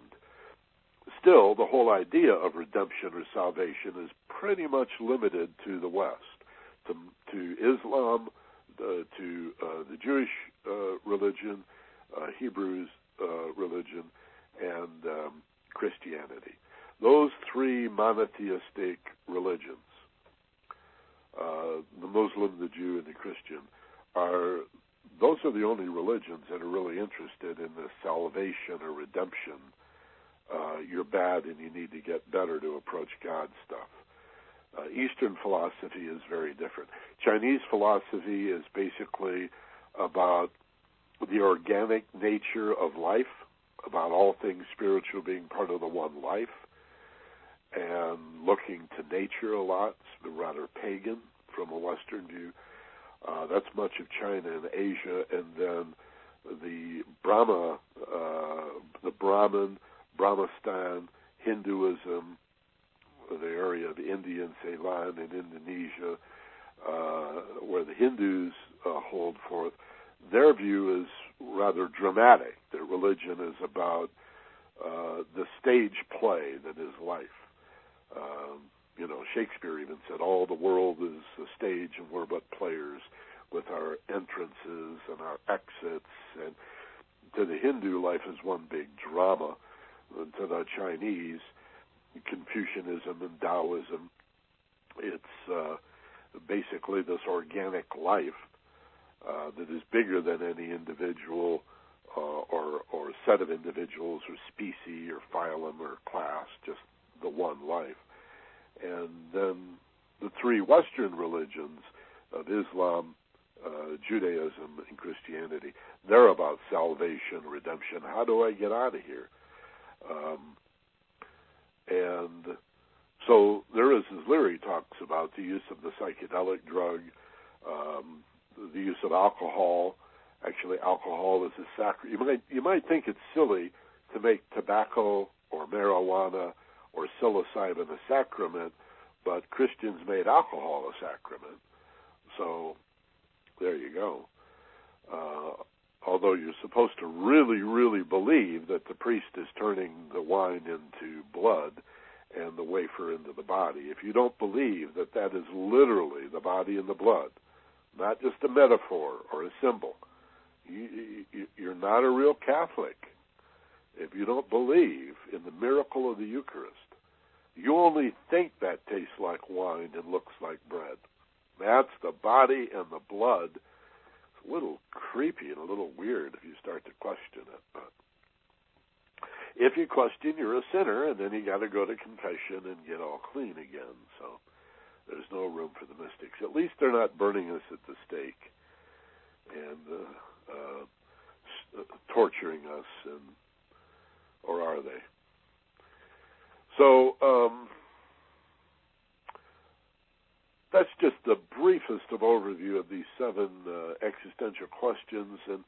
Still, the whole idea of redemption or salvation is pretty much limited to the West, to Islam, to the Jewish religion, Hebrews religion, and Christianity. Those 3 monotheistic religions, the Muslim, the Jew, and the Christian, those are the only religions that are really interested in this salvation or redemption. You're bad and you need to get better to approach God stuff. Eastern philosophy is very different. Chinese philosophy is basically about the organic nature of life, about all things spiritual being part of the one life, and looking to nature a lot. It's rather pagan from a Western view. That's much of China and Asia, and then Brahmastan, Hinduism, the area of India and Ceylon and Indonesia, where the Hindus hold forth. Their view is rather dramatic, that religion is about the stage play that is life. Shakespeare even said, all the world is a stage and we're but players, with our entrances and our exits. And to the Hindu, life is one big drama. And to the Chinese, Confucianism and Taoism, it's basically this organic life that is bigger than any individual or set of individuals or species or phylum or class, just the one life. And then the 3 Western religions of Islam, Judaism, and Christianity, they're about salvation, redemption. How do I get out of here? And so there is, as Leary talks about, the use of the psychedelic drug, the use of alcohol. Actually, alcohol is a sacrament. You might think it's silly to make tobacco or marijuana or psilocybin a sacrament, but Christians made alcohol a sacrament. So there you go. Although you're supposed to really, really believe that the priest is turning the wine into blood and the wafer into the body. If you don't believe that that is literally the body and the blood, not just a metaphor or a symbol, you're not a real Catholic. If you don't believe in the miracle of the Eucharist, you only think that tastes like wine and looks like bread. That's the body and the blood. It's a little creepy and a little weird if you start to question it. But if you question, you're a sinner, and then you got to go to confession and get all clean again. So There's no room for the mystics. At least they're not burning us at the stake and torturing us, and, or are they? So that's just the briefest of overview of these seven existential questions and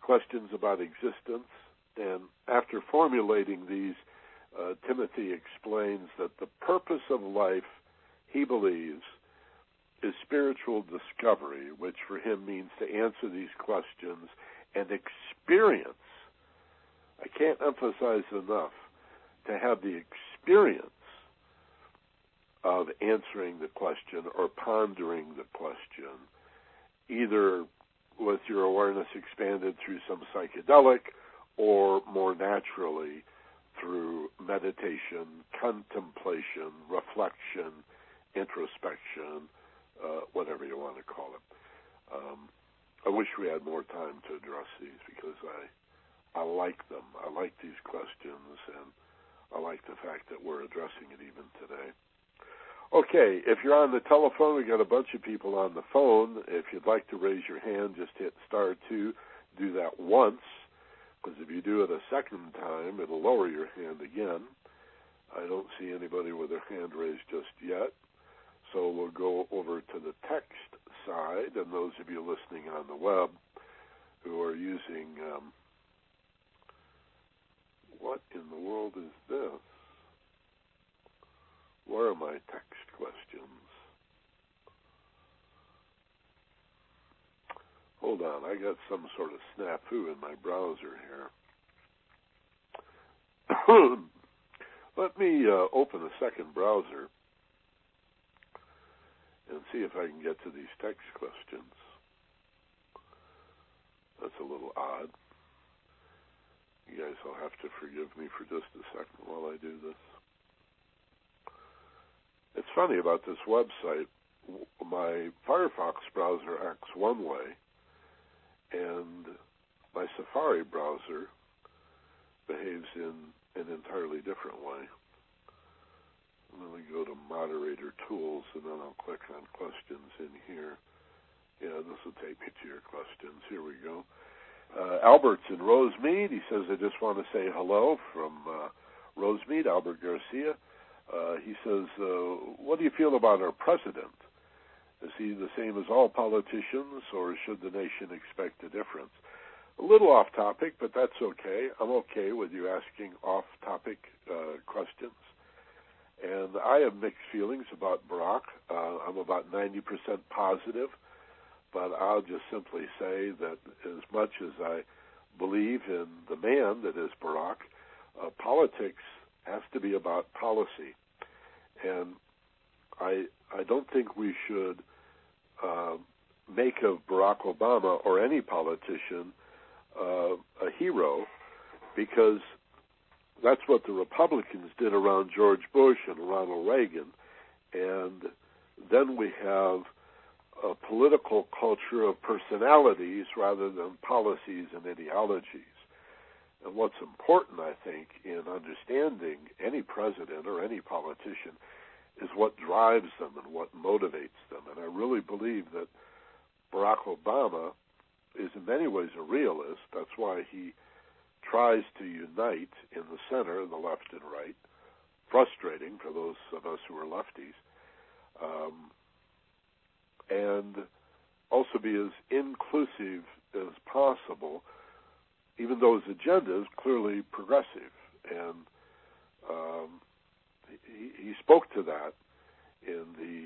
questions about existence. And after formulating these, Timothy explains that the purpose of life, he believes, is spiritual discovery, which for him means to answer these questions and experience. I can't emphasize enough to have the experience of answering the question or pondering the question, either with your awareness expanded through some psychedelic or more naturally through meditation, contemplation, reflection, introspection, whatever you want to call it. I wish we had more time to address these because I like them. I like these questions, and I like the fact that we're addressing it even today. Okay, if you're on the telephone, we've got a bunch of people on the phone. If you'd like to raise your hand, just hit *2. Do that once, because if you do it a second time, it'll lower your hand again. I don't see anybody with their hand raised just yet. So we'll go over to the text side, and those of you listening on the web who are using, what in the world is this? Where are my text questions? Hold on, I got some sort of snafu in my browser here. Let me open a second browser and see if I can get to these text questions. That's a little odd. You guys will have to forgive me for just a second while I do this. It's funny about this website. My Firefox browser acts one way, and my Safari browser behaves in an entirely different way. Let me go to moderator tools, and then I'll click on questions in here. Yeah, this will take me to your questions. Here we go. Albert's in Rosemead. He says, I just want to say hello from Rosemead, Albert Garcia. He says, what do you feel about our president? Is he the same as all politicians, or should the nation expect a difference? A little off topic, but that's okay. I'm okay with you asking off topic questions. And I have mixed feelings about Barack. I'm about 90% positive, but I'll just simply say that as much as I believe in the man that is Barack, politics has to be about policy. And I don't think we should make of Barack Obama or any politician a hero, because that's what the Republicans did around George Bush and Ronald Reagan. And then we have a political culture of personalities rather than policies and ideologies. And what's important, I think, in understanding any president or any politician is what drives them and what motivates them. And I really believe that Barack Obama is in many ways a realist. That's why he tries to unite in the center, the left and right, frustrating for those of us who are lefties, and also be as inclusive as possible, even though his agenda is clearly progressive. And he spoke to that in the,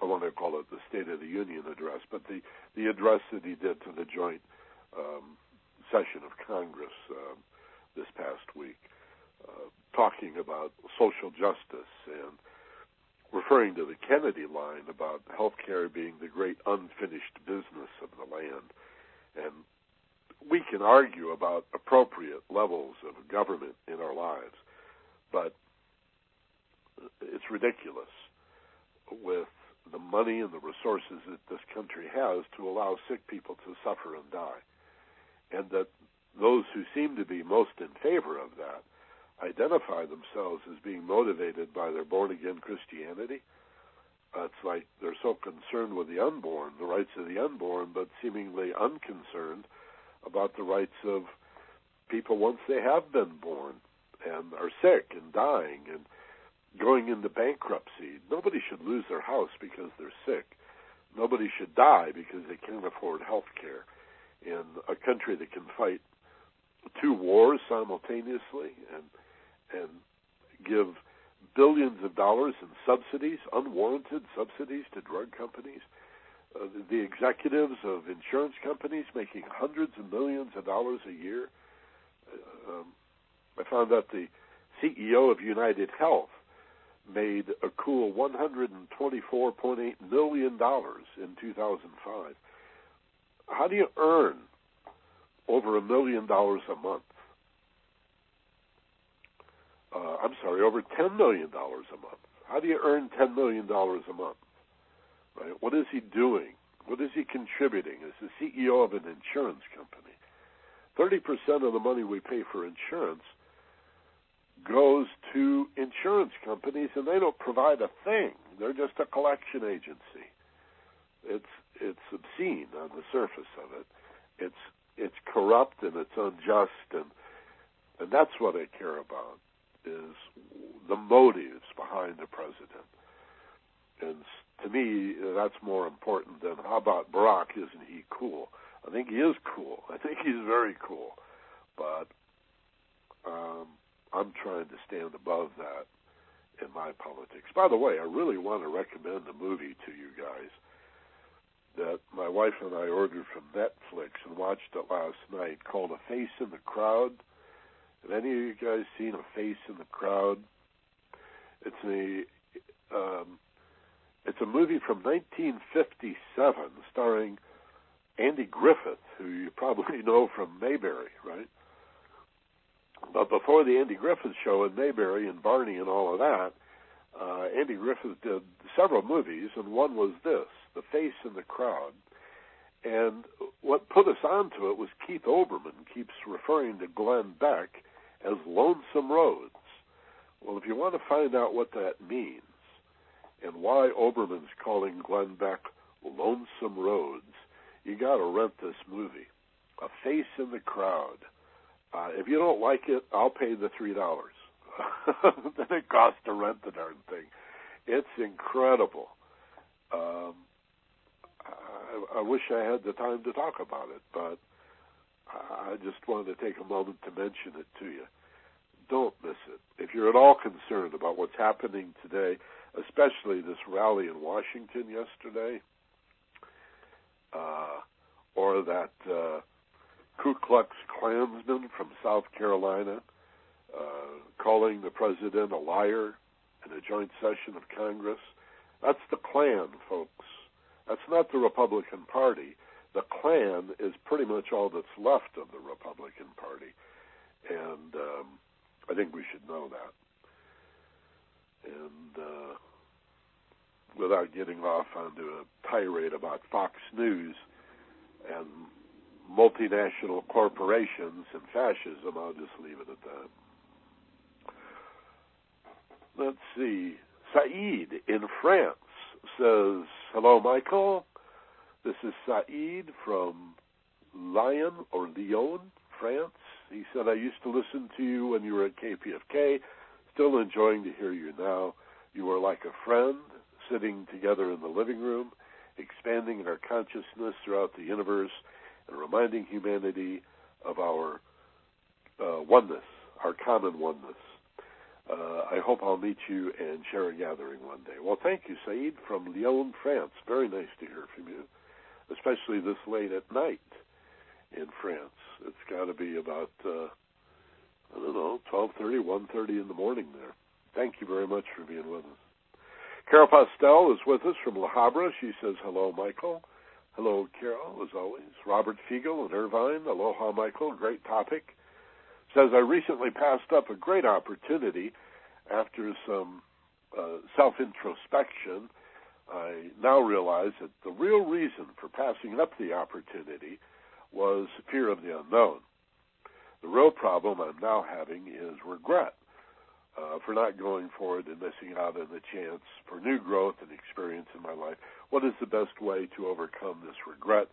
I want to call it the State of the Union address, but the address that he did to the joint session of Congress this past week, talking about social justice and referring to the Kennedy line about healthcare being the great unfinished business of the land. And we can argue about appropriate levels of government in our lives, but it's ridiculous with the money and the resources that this country has to allow sick people to suffer and die. And that those who seem to be most in favor of that identify themselves as being motivated by their born-again Christianity, It's like they're so concerned with the unborn, the rights of the unborn, but seemingly unconcerned about the rights of people once they have been born and are sick and dying and going into bankruptcy. Nobody should lose their house because they're sick. Nobody should die because they can't afford health care. In a country that can fight two wars simultaneously and give billions of dollars in subsidies, unwarranted subsidies to drug companies, the executives of insurance companies making hundreds of millions of dollars a year. I found that the CEO of United Health made a cool $124.8 million in 2005. How do you earn over $1 million a month? I'm sorry, over $10 million a month. How do you earn $10 million a month? Right? What is he doing? What is he contributing as the CEO of an insurance company? 30% of the money we pay for insurance goes to insurance companies, and they don't provide a thing. They're just a collection agency. It's obscene on the surface of it. It's corrupt and it's unjust, and that's what I care about, is the motives behind the president. And to me, that's more important than, how about Barack, isn't he cool? I think he is cool. I think he's very cool. But I'm trying to stand above that in my politics. By the way, I really want to recommend a movie to you guys that my wife and I ordered from Netflix and watched it last night, called A Face in the Crowd. Have any of you guys seen A Face in the Crowd? It's a movie from 1957 starring Andy Griffith, who you probably know from Mayberry, right? But before the Andy Griffith show and Mayberry and Barney and all of that, Andy Griffith did several movies, and one was this, The Face in the Crowd. And what put us onto it was Keith Olbermann keeps referring to Glenn Beck as Lonesome Rhodes. Well, if you want to find out what that means and why Olbermann's calling Glenn Beck Lonesome Rhodes, you got to rent this movie, A Face in the Crowd. If you don't like it, I'll pay the $3. Then it costs to rent the darn thing. It's incredible. I wish I had the time to talk about it, but I just wanted to take a moment to mention it to you. Don't miss it. If you're at all concerned about what's happening today, especially this rally in Washington yesterday, or that Ku Klux Klansman from South Carolina calling the president a liar in a joint session of Congress, that's the Klan, folks. That's not the Republican Party. The Klan is pretty much all that's left of the Republican Party, and I think we should know that. And without getting off onto a tirade about Fox News and multinational corporations and fascism, I'll just leave it at that. Let's see. Saeed in France says, hello, Michael. This is Saeed from Lyon, France. He said, I used to listen to you when you were at KPFK. Still enjoying to hear you now. You are like a friend, sitting together in the living room, expanding our consciousness throughout the universe and reminding humanity of our oneness, our common oneness. I hope I'll meet you and share a gathering one day. Well, thank you, Saeed, from Lyon, France. Very nice to hear from you, especially this late at night in France. It's got to be about, 12:30, 1:30 in the morning there. Thank you very much for being with us. Carol Postel is with us from La Habra. She says, hello, Michael. Hello, Carol, as always. Robert Fiegel in Irvine. Aloha, Michael. Great topic. Says, I recently passed up a great opportunity after some self-introspection. I now realize that the real reason for passing up the opportunity was fear of the unknown. The real problem I'm now having is regret. for not going forward and missing out on the chance for new growth and experience in my life. What is the best way to overcome this regret?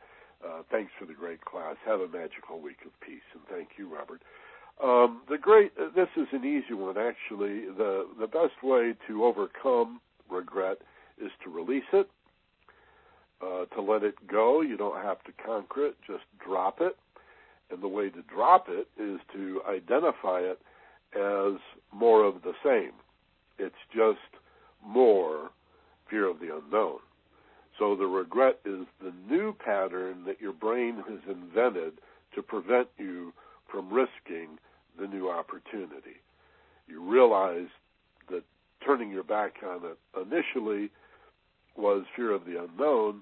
Thanks for the great class. Have a magical week of peace. And thank you, Robert. This is an easy one, actually. The best way to overcome regret is to release it, to let it go. You don't have to conquer it. Just drop it. And the way to drop it is to identify it as more of the same. It's just more fear of the unknown. So the regret is the new pattern that your brain has invented to prevent you from risking the new opportunity. You realize that turning your back on it initially was fear of the unknown.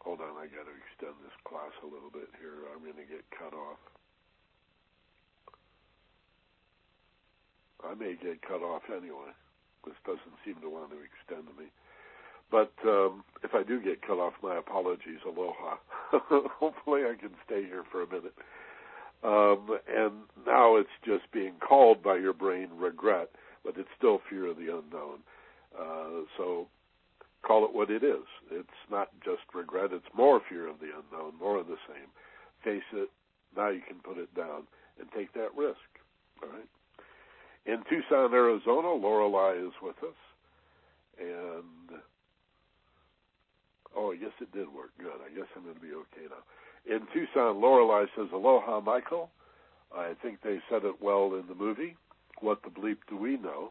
Hold on, I got to extend this class a little bit here. I'm going to get cut off. I may get cut off anyway. This doesn't seem to want to extend to me. But if I do get cut off, my apologies. Aloha. Hopefully I can stay here for a minute. And now it's just being called by your brain regret, but it's still fear of the unknown. So call it what it is. It's not just regret. It's more fear of the unknown, more of the same. Face it. Now you can put it down and take that risk. All right. In Tucson, Arizona, Lorelei is with us. And, oh, I guess it did work. Good. I guess I'm going to be okay now. In Tucson, Lorelei says, Aloha, Michael. I think they said it well in the movie, What the Bleep Do We Know,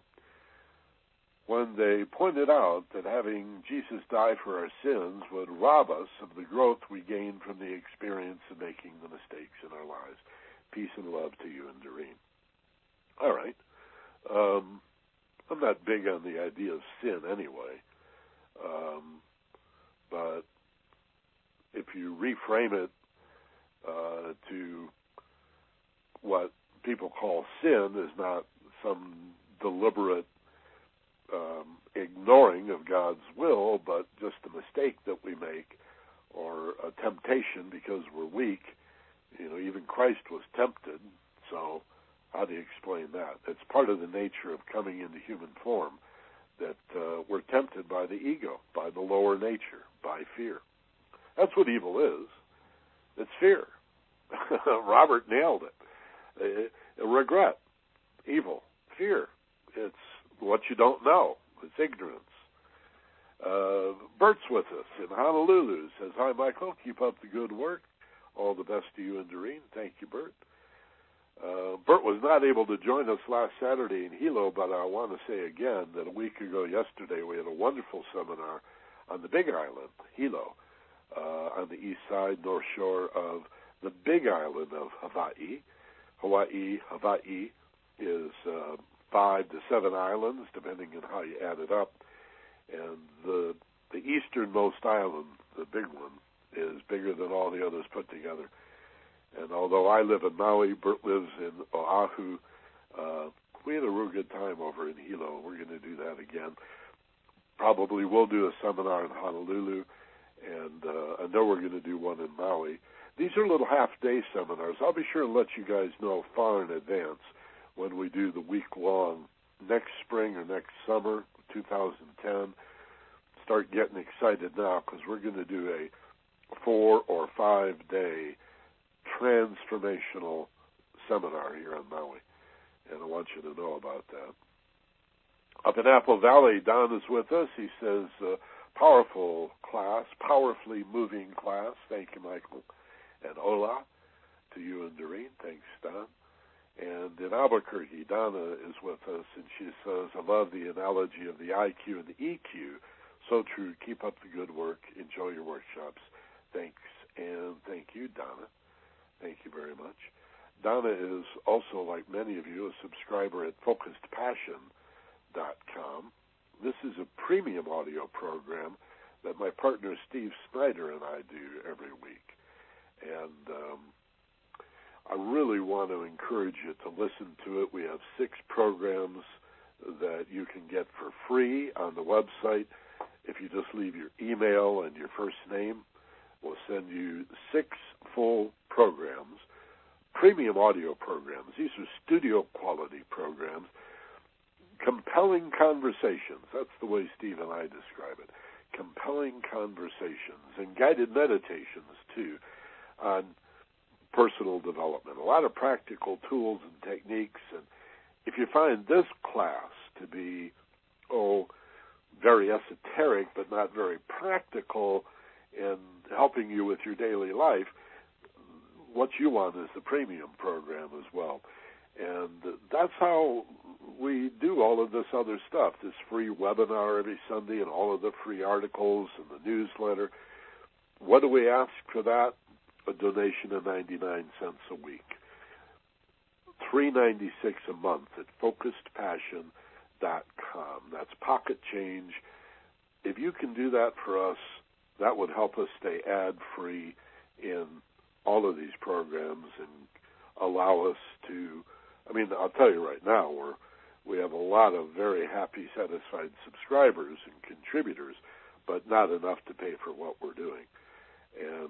when they pointed out that having Jesus die for our sins would rob us of the growth we gain from the experience of making the mistakes in our lives. Peace and love to you and Doreen. All right. I'm not big on the idea of sin anyway, but if you reframe it to what people call sin is not some deliberate ignoring of God's will, but just a mistake that we make or a temptation because we're weak. You know, even Christ was tempted, so how do you explain that? It's part of the nature of coming into human form that we're tempted by the ego, by the lower nature, by fear. That's what evil is. It's fear. Robert nailed it. Regret, evil, fear. It's what you don't know. It's ignorance. Bert's with us in Honolulu. Says, hi, Michael. Keep up the good work. All the best to you and Doreen. Thank you, Bert. Bert was not able to join us last Saturday in Hilo, but I want to say again that a week ago yesterday we had a wonderful seminar on the Big Island, Hilo, on the east side, north shore of the Big Island of Hawaii. Hawaii is 5 to 7 islands, depending on how you add it up. And the easternmost island, the big one, is bigger than all the others put together. And although I live in Maui, Bert lives in Oahu, we had a real good time over in Hilo. We're going to do that again. Probably we'll do a seminar in Honolulu, and I know we're going to do one in Maui. These are little half-day seminars. I'll be sure to let you guys know far in advance when we do the week-long next spring or next summer, 2010. Start getting excited now because we're going to do a 4- or 5-day transformational seminar here on Maui, and I want you to know about that. Up in Apple Valley, Don is with us. He says, powerful class, powerfully moving class. Thank you, Michael. And hola to you and Doreen. Thanks, Don. And in Albuquerque, Donna is with us, and she says, I love the analogy of the IQ and the EQ. So true. Keep up the good work. Enjoy your workshops. Thanks, and thank you, Donna. Thank you very much. Donna is also, like many of you, a subscriber at FocusedPassion.com. This is a premium audio program that my partner Steve Snyder and I do every week. And I really want to encourage you to listen to it. We have 6 programs that you can get for free on the website. If you just leave your email and your first name, we'll send you 6 full programs premium audio programs. These are studio-quality programs, compelling conversations. That's the way Steve and I describe it, compelling conversations and guided meditations, too, on personal development, a lot of practical tools and techniques. And if you find this class to be, very esoteric but not very practical in helping you with your daily life, what you want is the premium program as well. And that's how we do all of this other stuff, this free webinar every Sunday and all of the free articles and the newsletter. What do we ask for that? A donation of 99 cents a week. $3.96 a month at FocusedPassion.com. That's pocket change. If you can do that for us, that would help us stay ad-free in all of these programs and allow us to, I'll tell you right now, we have a lot of very happy, satisfied subscribers and contributors, but not enough to pay for what we're doing. And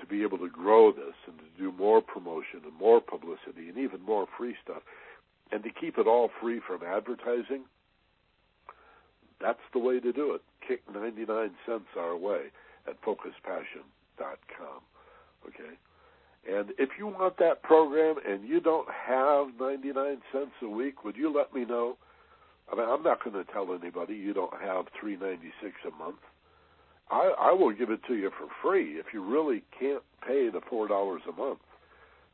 to be able to grow this and to do more promotion and more publicity and even more free stuff and to keep it all free from advertising, that's the way to do it. Kick 99 cents our way at FocusedPassion.com, okay? And if you want that program and you don't have 99 cents a week, would you let me know? I'm not going to tell anybody you don't have $3.96 a month. I will give it to you for free if you really can't pay the $4 a month.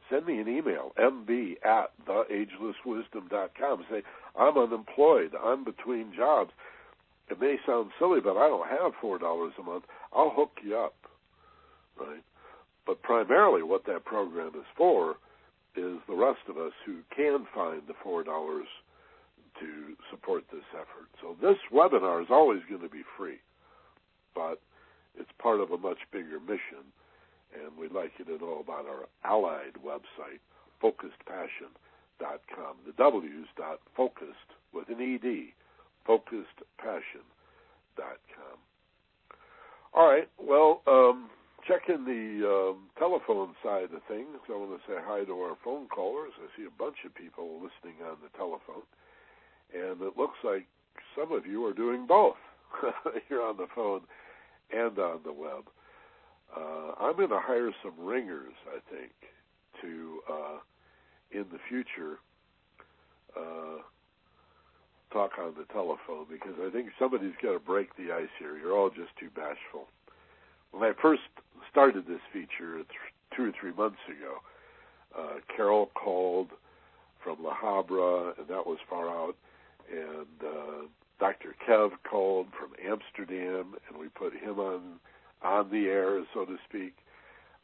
Send me an email, mb@theagelesswisdom.com. Say, I'm unemployed. I'm between jobs. It may sound silly, but I don't have $4 a month. I'll hook you up, right? But primarily what that program is for is the rest of us who can find the $4 to support this effort. So this webinar is always going to be free, but it's part of a much bigger mission, and we'd like you to know about our allied website, FocusedPassion.com. The W's dot focused with an ED, FocusedPassion.com. All right, well, checking the telephone side of things, I want to say hi to our phone callers. I see a bunch of people listening on the telephone, and it looks like some of you are doing both. You're on the phone and on the web. I'm going to hire some ringers, I think, to, in the future, talk on the telephone, because I think somebody's got to break the ice here. You're all just too bashful. When I first started this feature 2 or 3 months ago, Carol called from La Habra, and that was far out, and Dr. Kev called from Amsterdam, and we put him on the air, so to speak.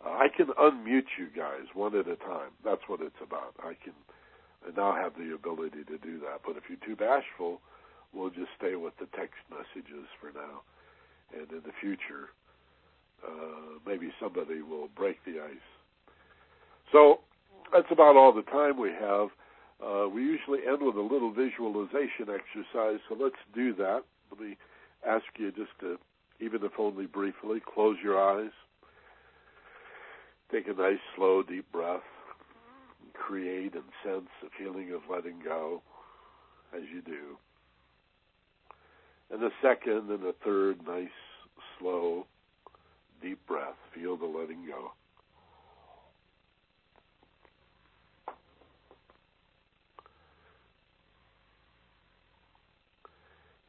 I can unmute you guys one at a time. That's what it's about. I now have the ability to do that. But if you're too bashful, we'll just stay with the text messages for now. And in the future, maybe somebody will break the ice. So that's about all the time we have. We usually end with a little visualization exercise, so let's do that. Let me ask you just to, even if only briefly, close your eyes. Take a nice, slow, deep breath. Create and sense a feeling of letting go as you do. And a second and a third nice, slow, deep breath. Feel the letting go.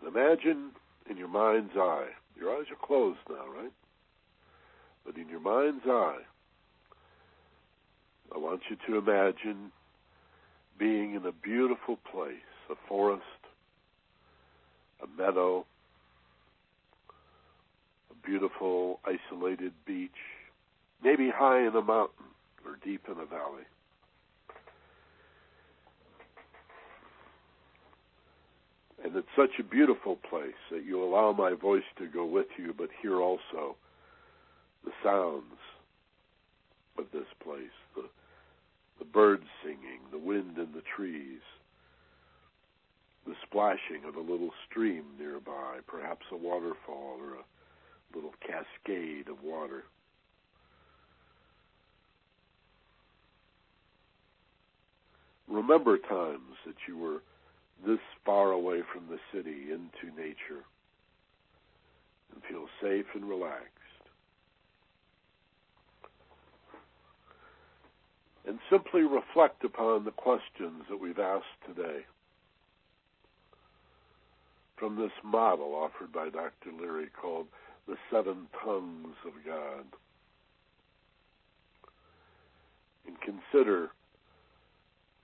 Imagine in your mind's eye, your eyes are closed now, right? But in your mind's eye, I want you to imagine being in a beautiful place, a forest, a meadow, a beautiful isolated beach, maybe high in a mountain or deep in a valley. And it's such a beautiful place that you allow my voice to go with you, but hear also the sounds of this place, the birds singing, the wind in the trees, the splashing of a little stream nearby, perhaps a waterfall or a little cascade of water. remember times that you were this far away from the city into nature and feel safe and relaxed. And simply reflect upon the questions that we've asked today from this model offered by Dr. Leary called The Seven Tongues of God. And consider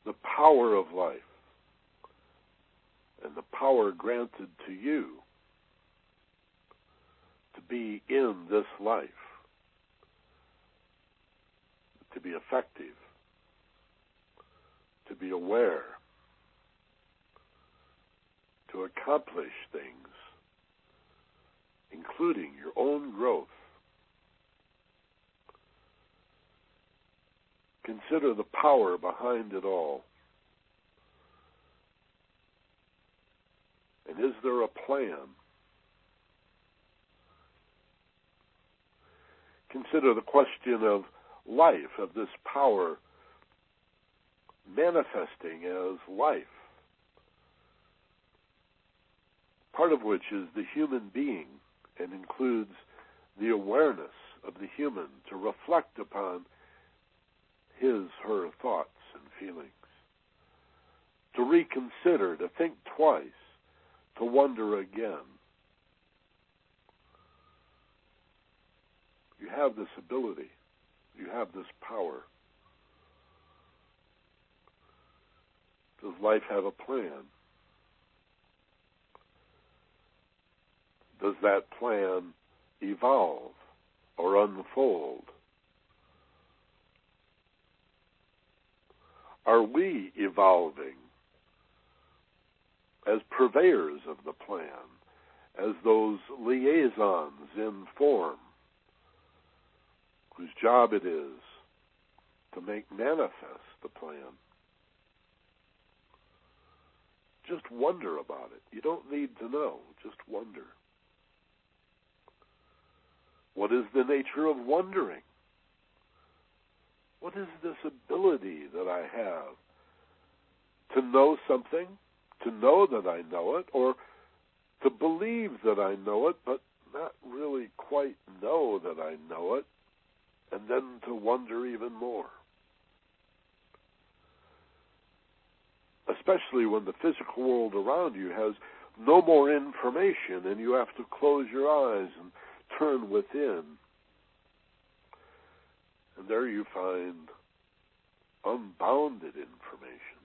the power of life and the power granted to you to be in this life, to be effective, to be aware, to accomplish things, including your own growth. Consider the power behind it all. And is there a plan? Consider the question of life, of this power manifesting as life, part of which is the human being and includes the awareness of the human to reflect upon his, her thoughts and feelings, to reconsider, to think twice, to wonder again. You have this ability. You have this power. Does life have a plan? Does that plan evolve or unfold? Are we evolving as purveyors of the plan, as those liaisons in form, whose job it is to make manifest the plan? Just wonder about it. You don't need to know. Just wonder. What is the nature of wondering? What is this ability that I have to know something, to know that I know it, or to believe that I know it, but not really quite know that I know it, and then to wonder even more? Especially when the physical world around you has no more information and you have to close your eyes and turn within, and there you find unbounded information.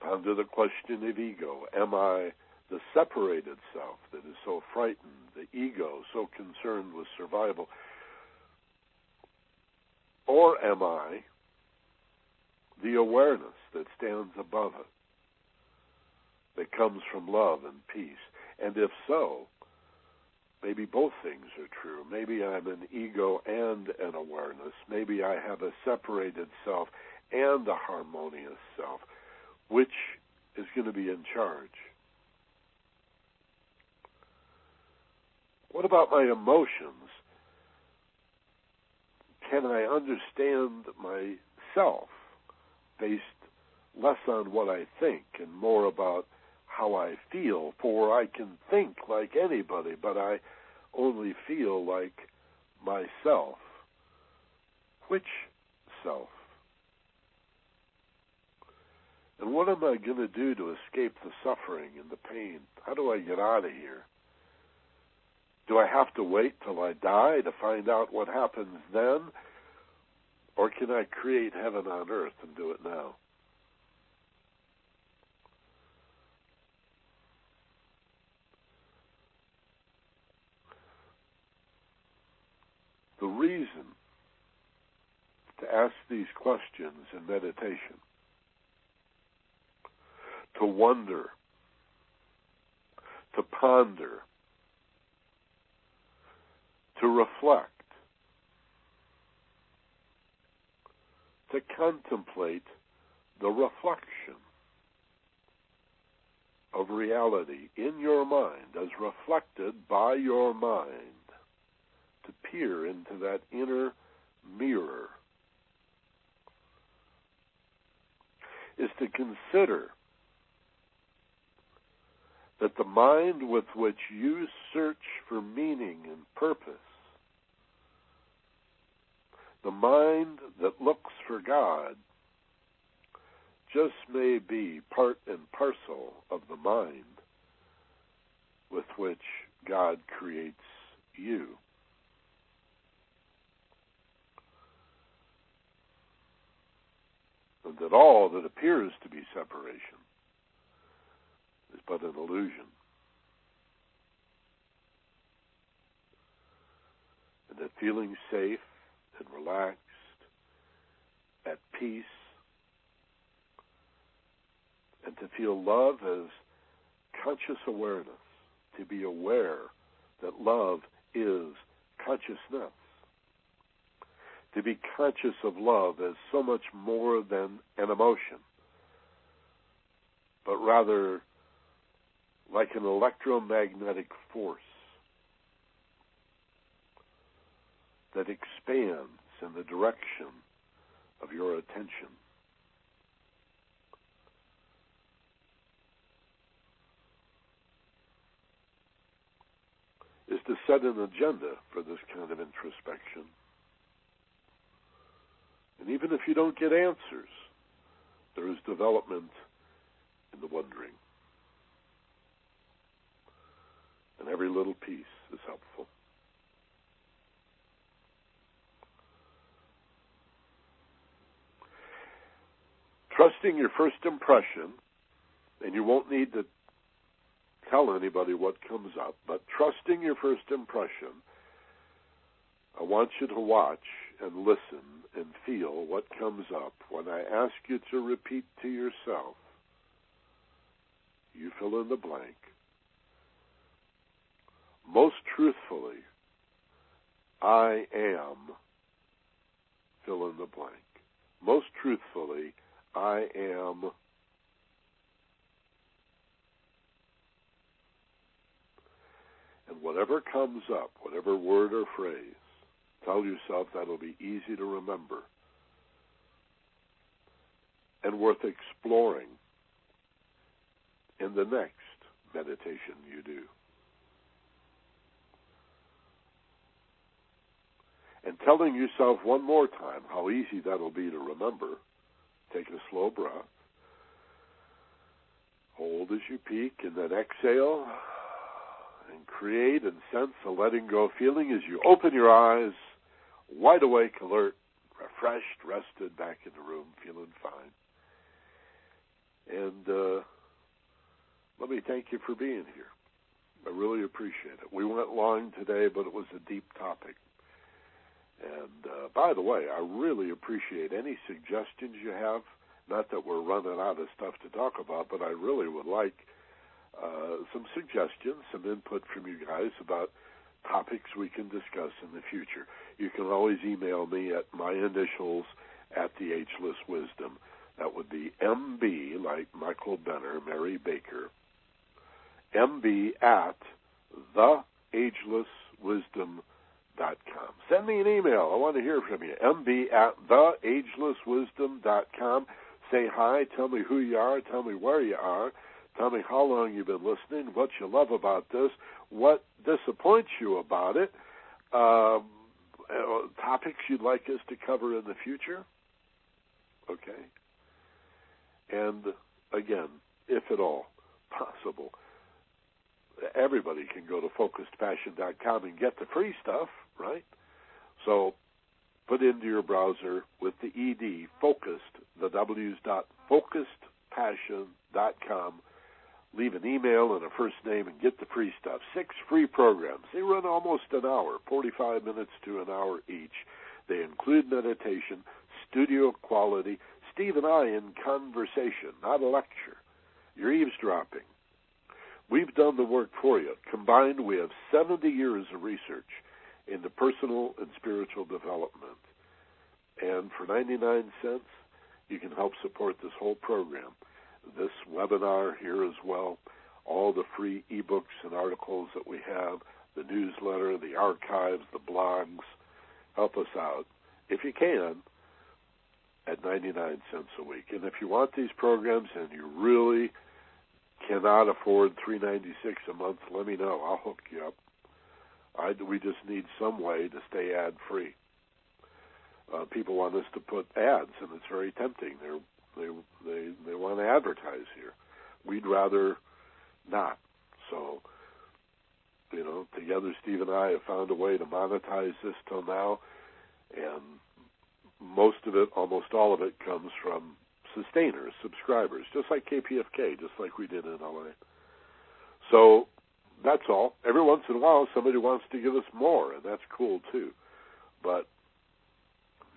Ponder the question of ego. Am I the separated self that is so frightened, the ego so concerned with survival? Or am I the awareness that stands above it, that comes from love and peace? And if so, maybe both things are true. Maybe I'm an ego and an awareness. Maybe I have a separated self and a harmonious self. Which is going to be in charge? What about my emotions? Can I understand myself based less on what I think and more about how I feel? For I can think like anybody, but I only feel like myself. Which self? And what am I going to do to escape the suffering and the pain? How do I get out of here? Do I have to wait till I die to find out what happens then? Or can I create heaven on earth and do it now? The reason to ask these questions in meditation, to wonder, to ponder, to reflect, to contemplate the reflection of reality in your mind as reflected by your mind, to peer into that inner mirror is to consider that the mind with which you search for meaning and purpose, the mind that looks for God, just may be part and parcel of the mind with which God creates you. And that all that appears to be separation is but an illusion. And that feeling safe and relaxed, at peace, and to feel love as conscious awareness, to be aware that love is consciousness, to be conscious of love as so much more than an emotion, but rather like an electromagnetic force that expands in the direction of your attention. Is to set an agenda for this kind of introspection. And even if you don't get answers, there is development in the wondering. And every little piece is helpful. Trusting your first impression, and you won't need to tell anybody what comes up, but trusting your first impression, I want you to watch and listen and feel what comes up when I ask you to repeat to yourself. You fill in the blank. Most truthfully, I am, fill in the blank. Most truthfully, I am. And whatever comes up, whatever word or phrase, tell yourself that'll be easy to remember and worth exploring in the next meditation you do. And telling yourself one more time how easy that'll be to remember, take a slow breath, hold as you peak, and then exhale, and create and sense a letting go feeling as you open your eyes, wide awake, alert, refreshed, rested, back in the room, feeling fine. And let me thank you for being here. I really appreciate it. We went long today, but it was a deep topic. And by the way, I really appreciate any suggestions you have. Not that we're running out of stuff to talk about, but I really would like some suggestions, some input from you guys about topics we can discuss in the future. You can always email me at my initials at the Ageless Wisdom. That would be MB, like Michael Benner, Mary Baker, MB at theagelesswisdom.com. Send me an email. I want to hear from you. MB at theagelesswisdom.com. Say hi. Tell me who you are. Tell me where you are. Tell me how long you've been listening, what you love about this, what disappoints you about it, topics you'd like us to cover in the future. Okay. And, again, if at all possible, everybody can go to FocusedPassion.com and get the free stuff, right? So put into your browser with the ED, focused, the W's dot, FocusedPassion.com. Leave an email and a first name and get the free stuff. 6 free programs. They run almost an hour, 45 minutes to an hour each. They include meditation, studio quality, Steve and I in conversation, not a lecture. You're eavesdropping. We've done the work for you. Combined, we have 70 years of research into personal and spiritual development. And for 99 cents, you can help support this whole program, this webinar here as well, all the free ebooks and articles that we have, the newsletter, the archives, the blogs. Help us out if you can at 99 cents a week. And if you want these programs and you really cannot afford $3.96 a month, let me know. I'll hook you up. We just need some way to stay ad-free. People want us to put ads, and it's very tempting. They want to advertise here. We'd rather not. So, you know, together Steve and I have found a way to monetize this till now, and most of it, almost all of it, comes from sustainers, subscribers, just like KPFK, just like we did in LA. So that's all. Every once in a while, somebody wants to give us more, and that's cool too. But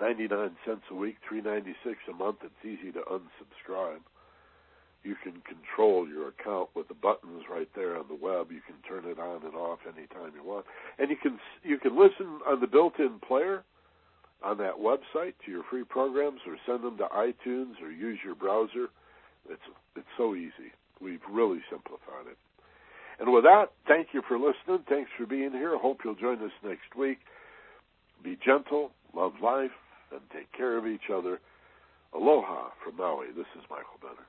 99 cents a week, $3.96 a month, it's easy to unsubscribe. You can control your account with the buttons right there on the web. You can turn it on and off anytime you want. And you can listen on the built-in player on that website to your free programs, or send them to iTunes, or use your browser. It's so easy. We've really simplified it. And with that, thank you for listening. Thanks for being here. Hope you'll join us next week. Be gentle, love life, and take care of each other. Aloha from Maui. This is Michael Benner.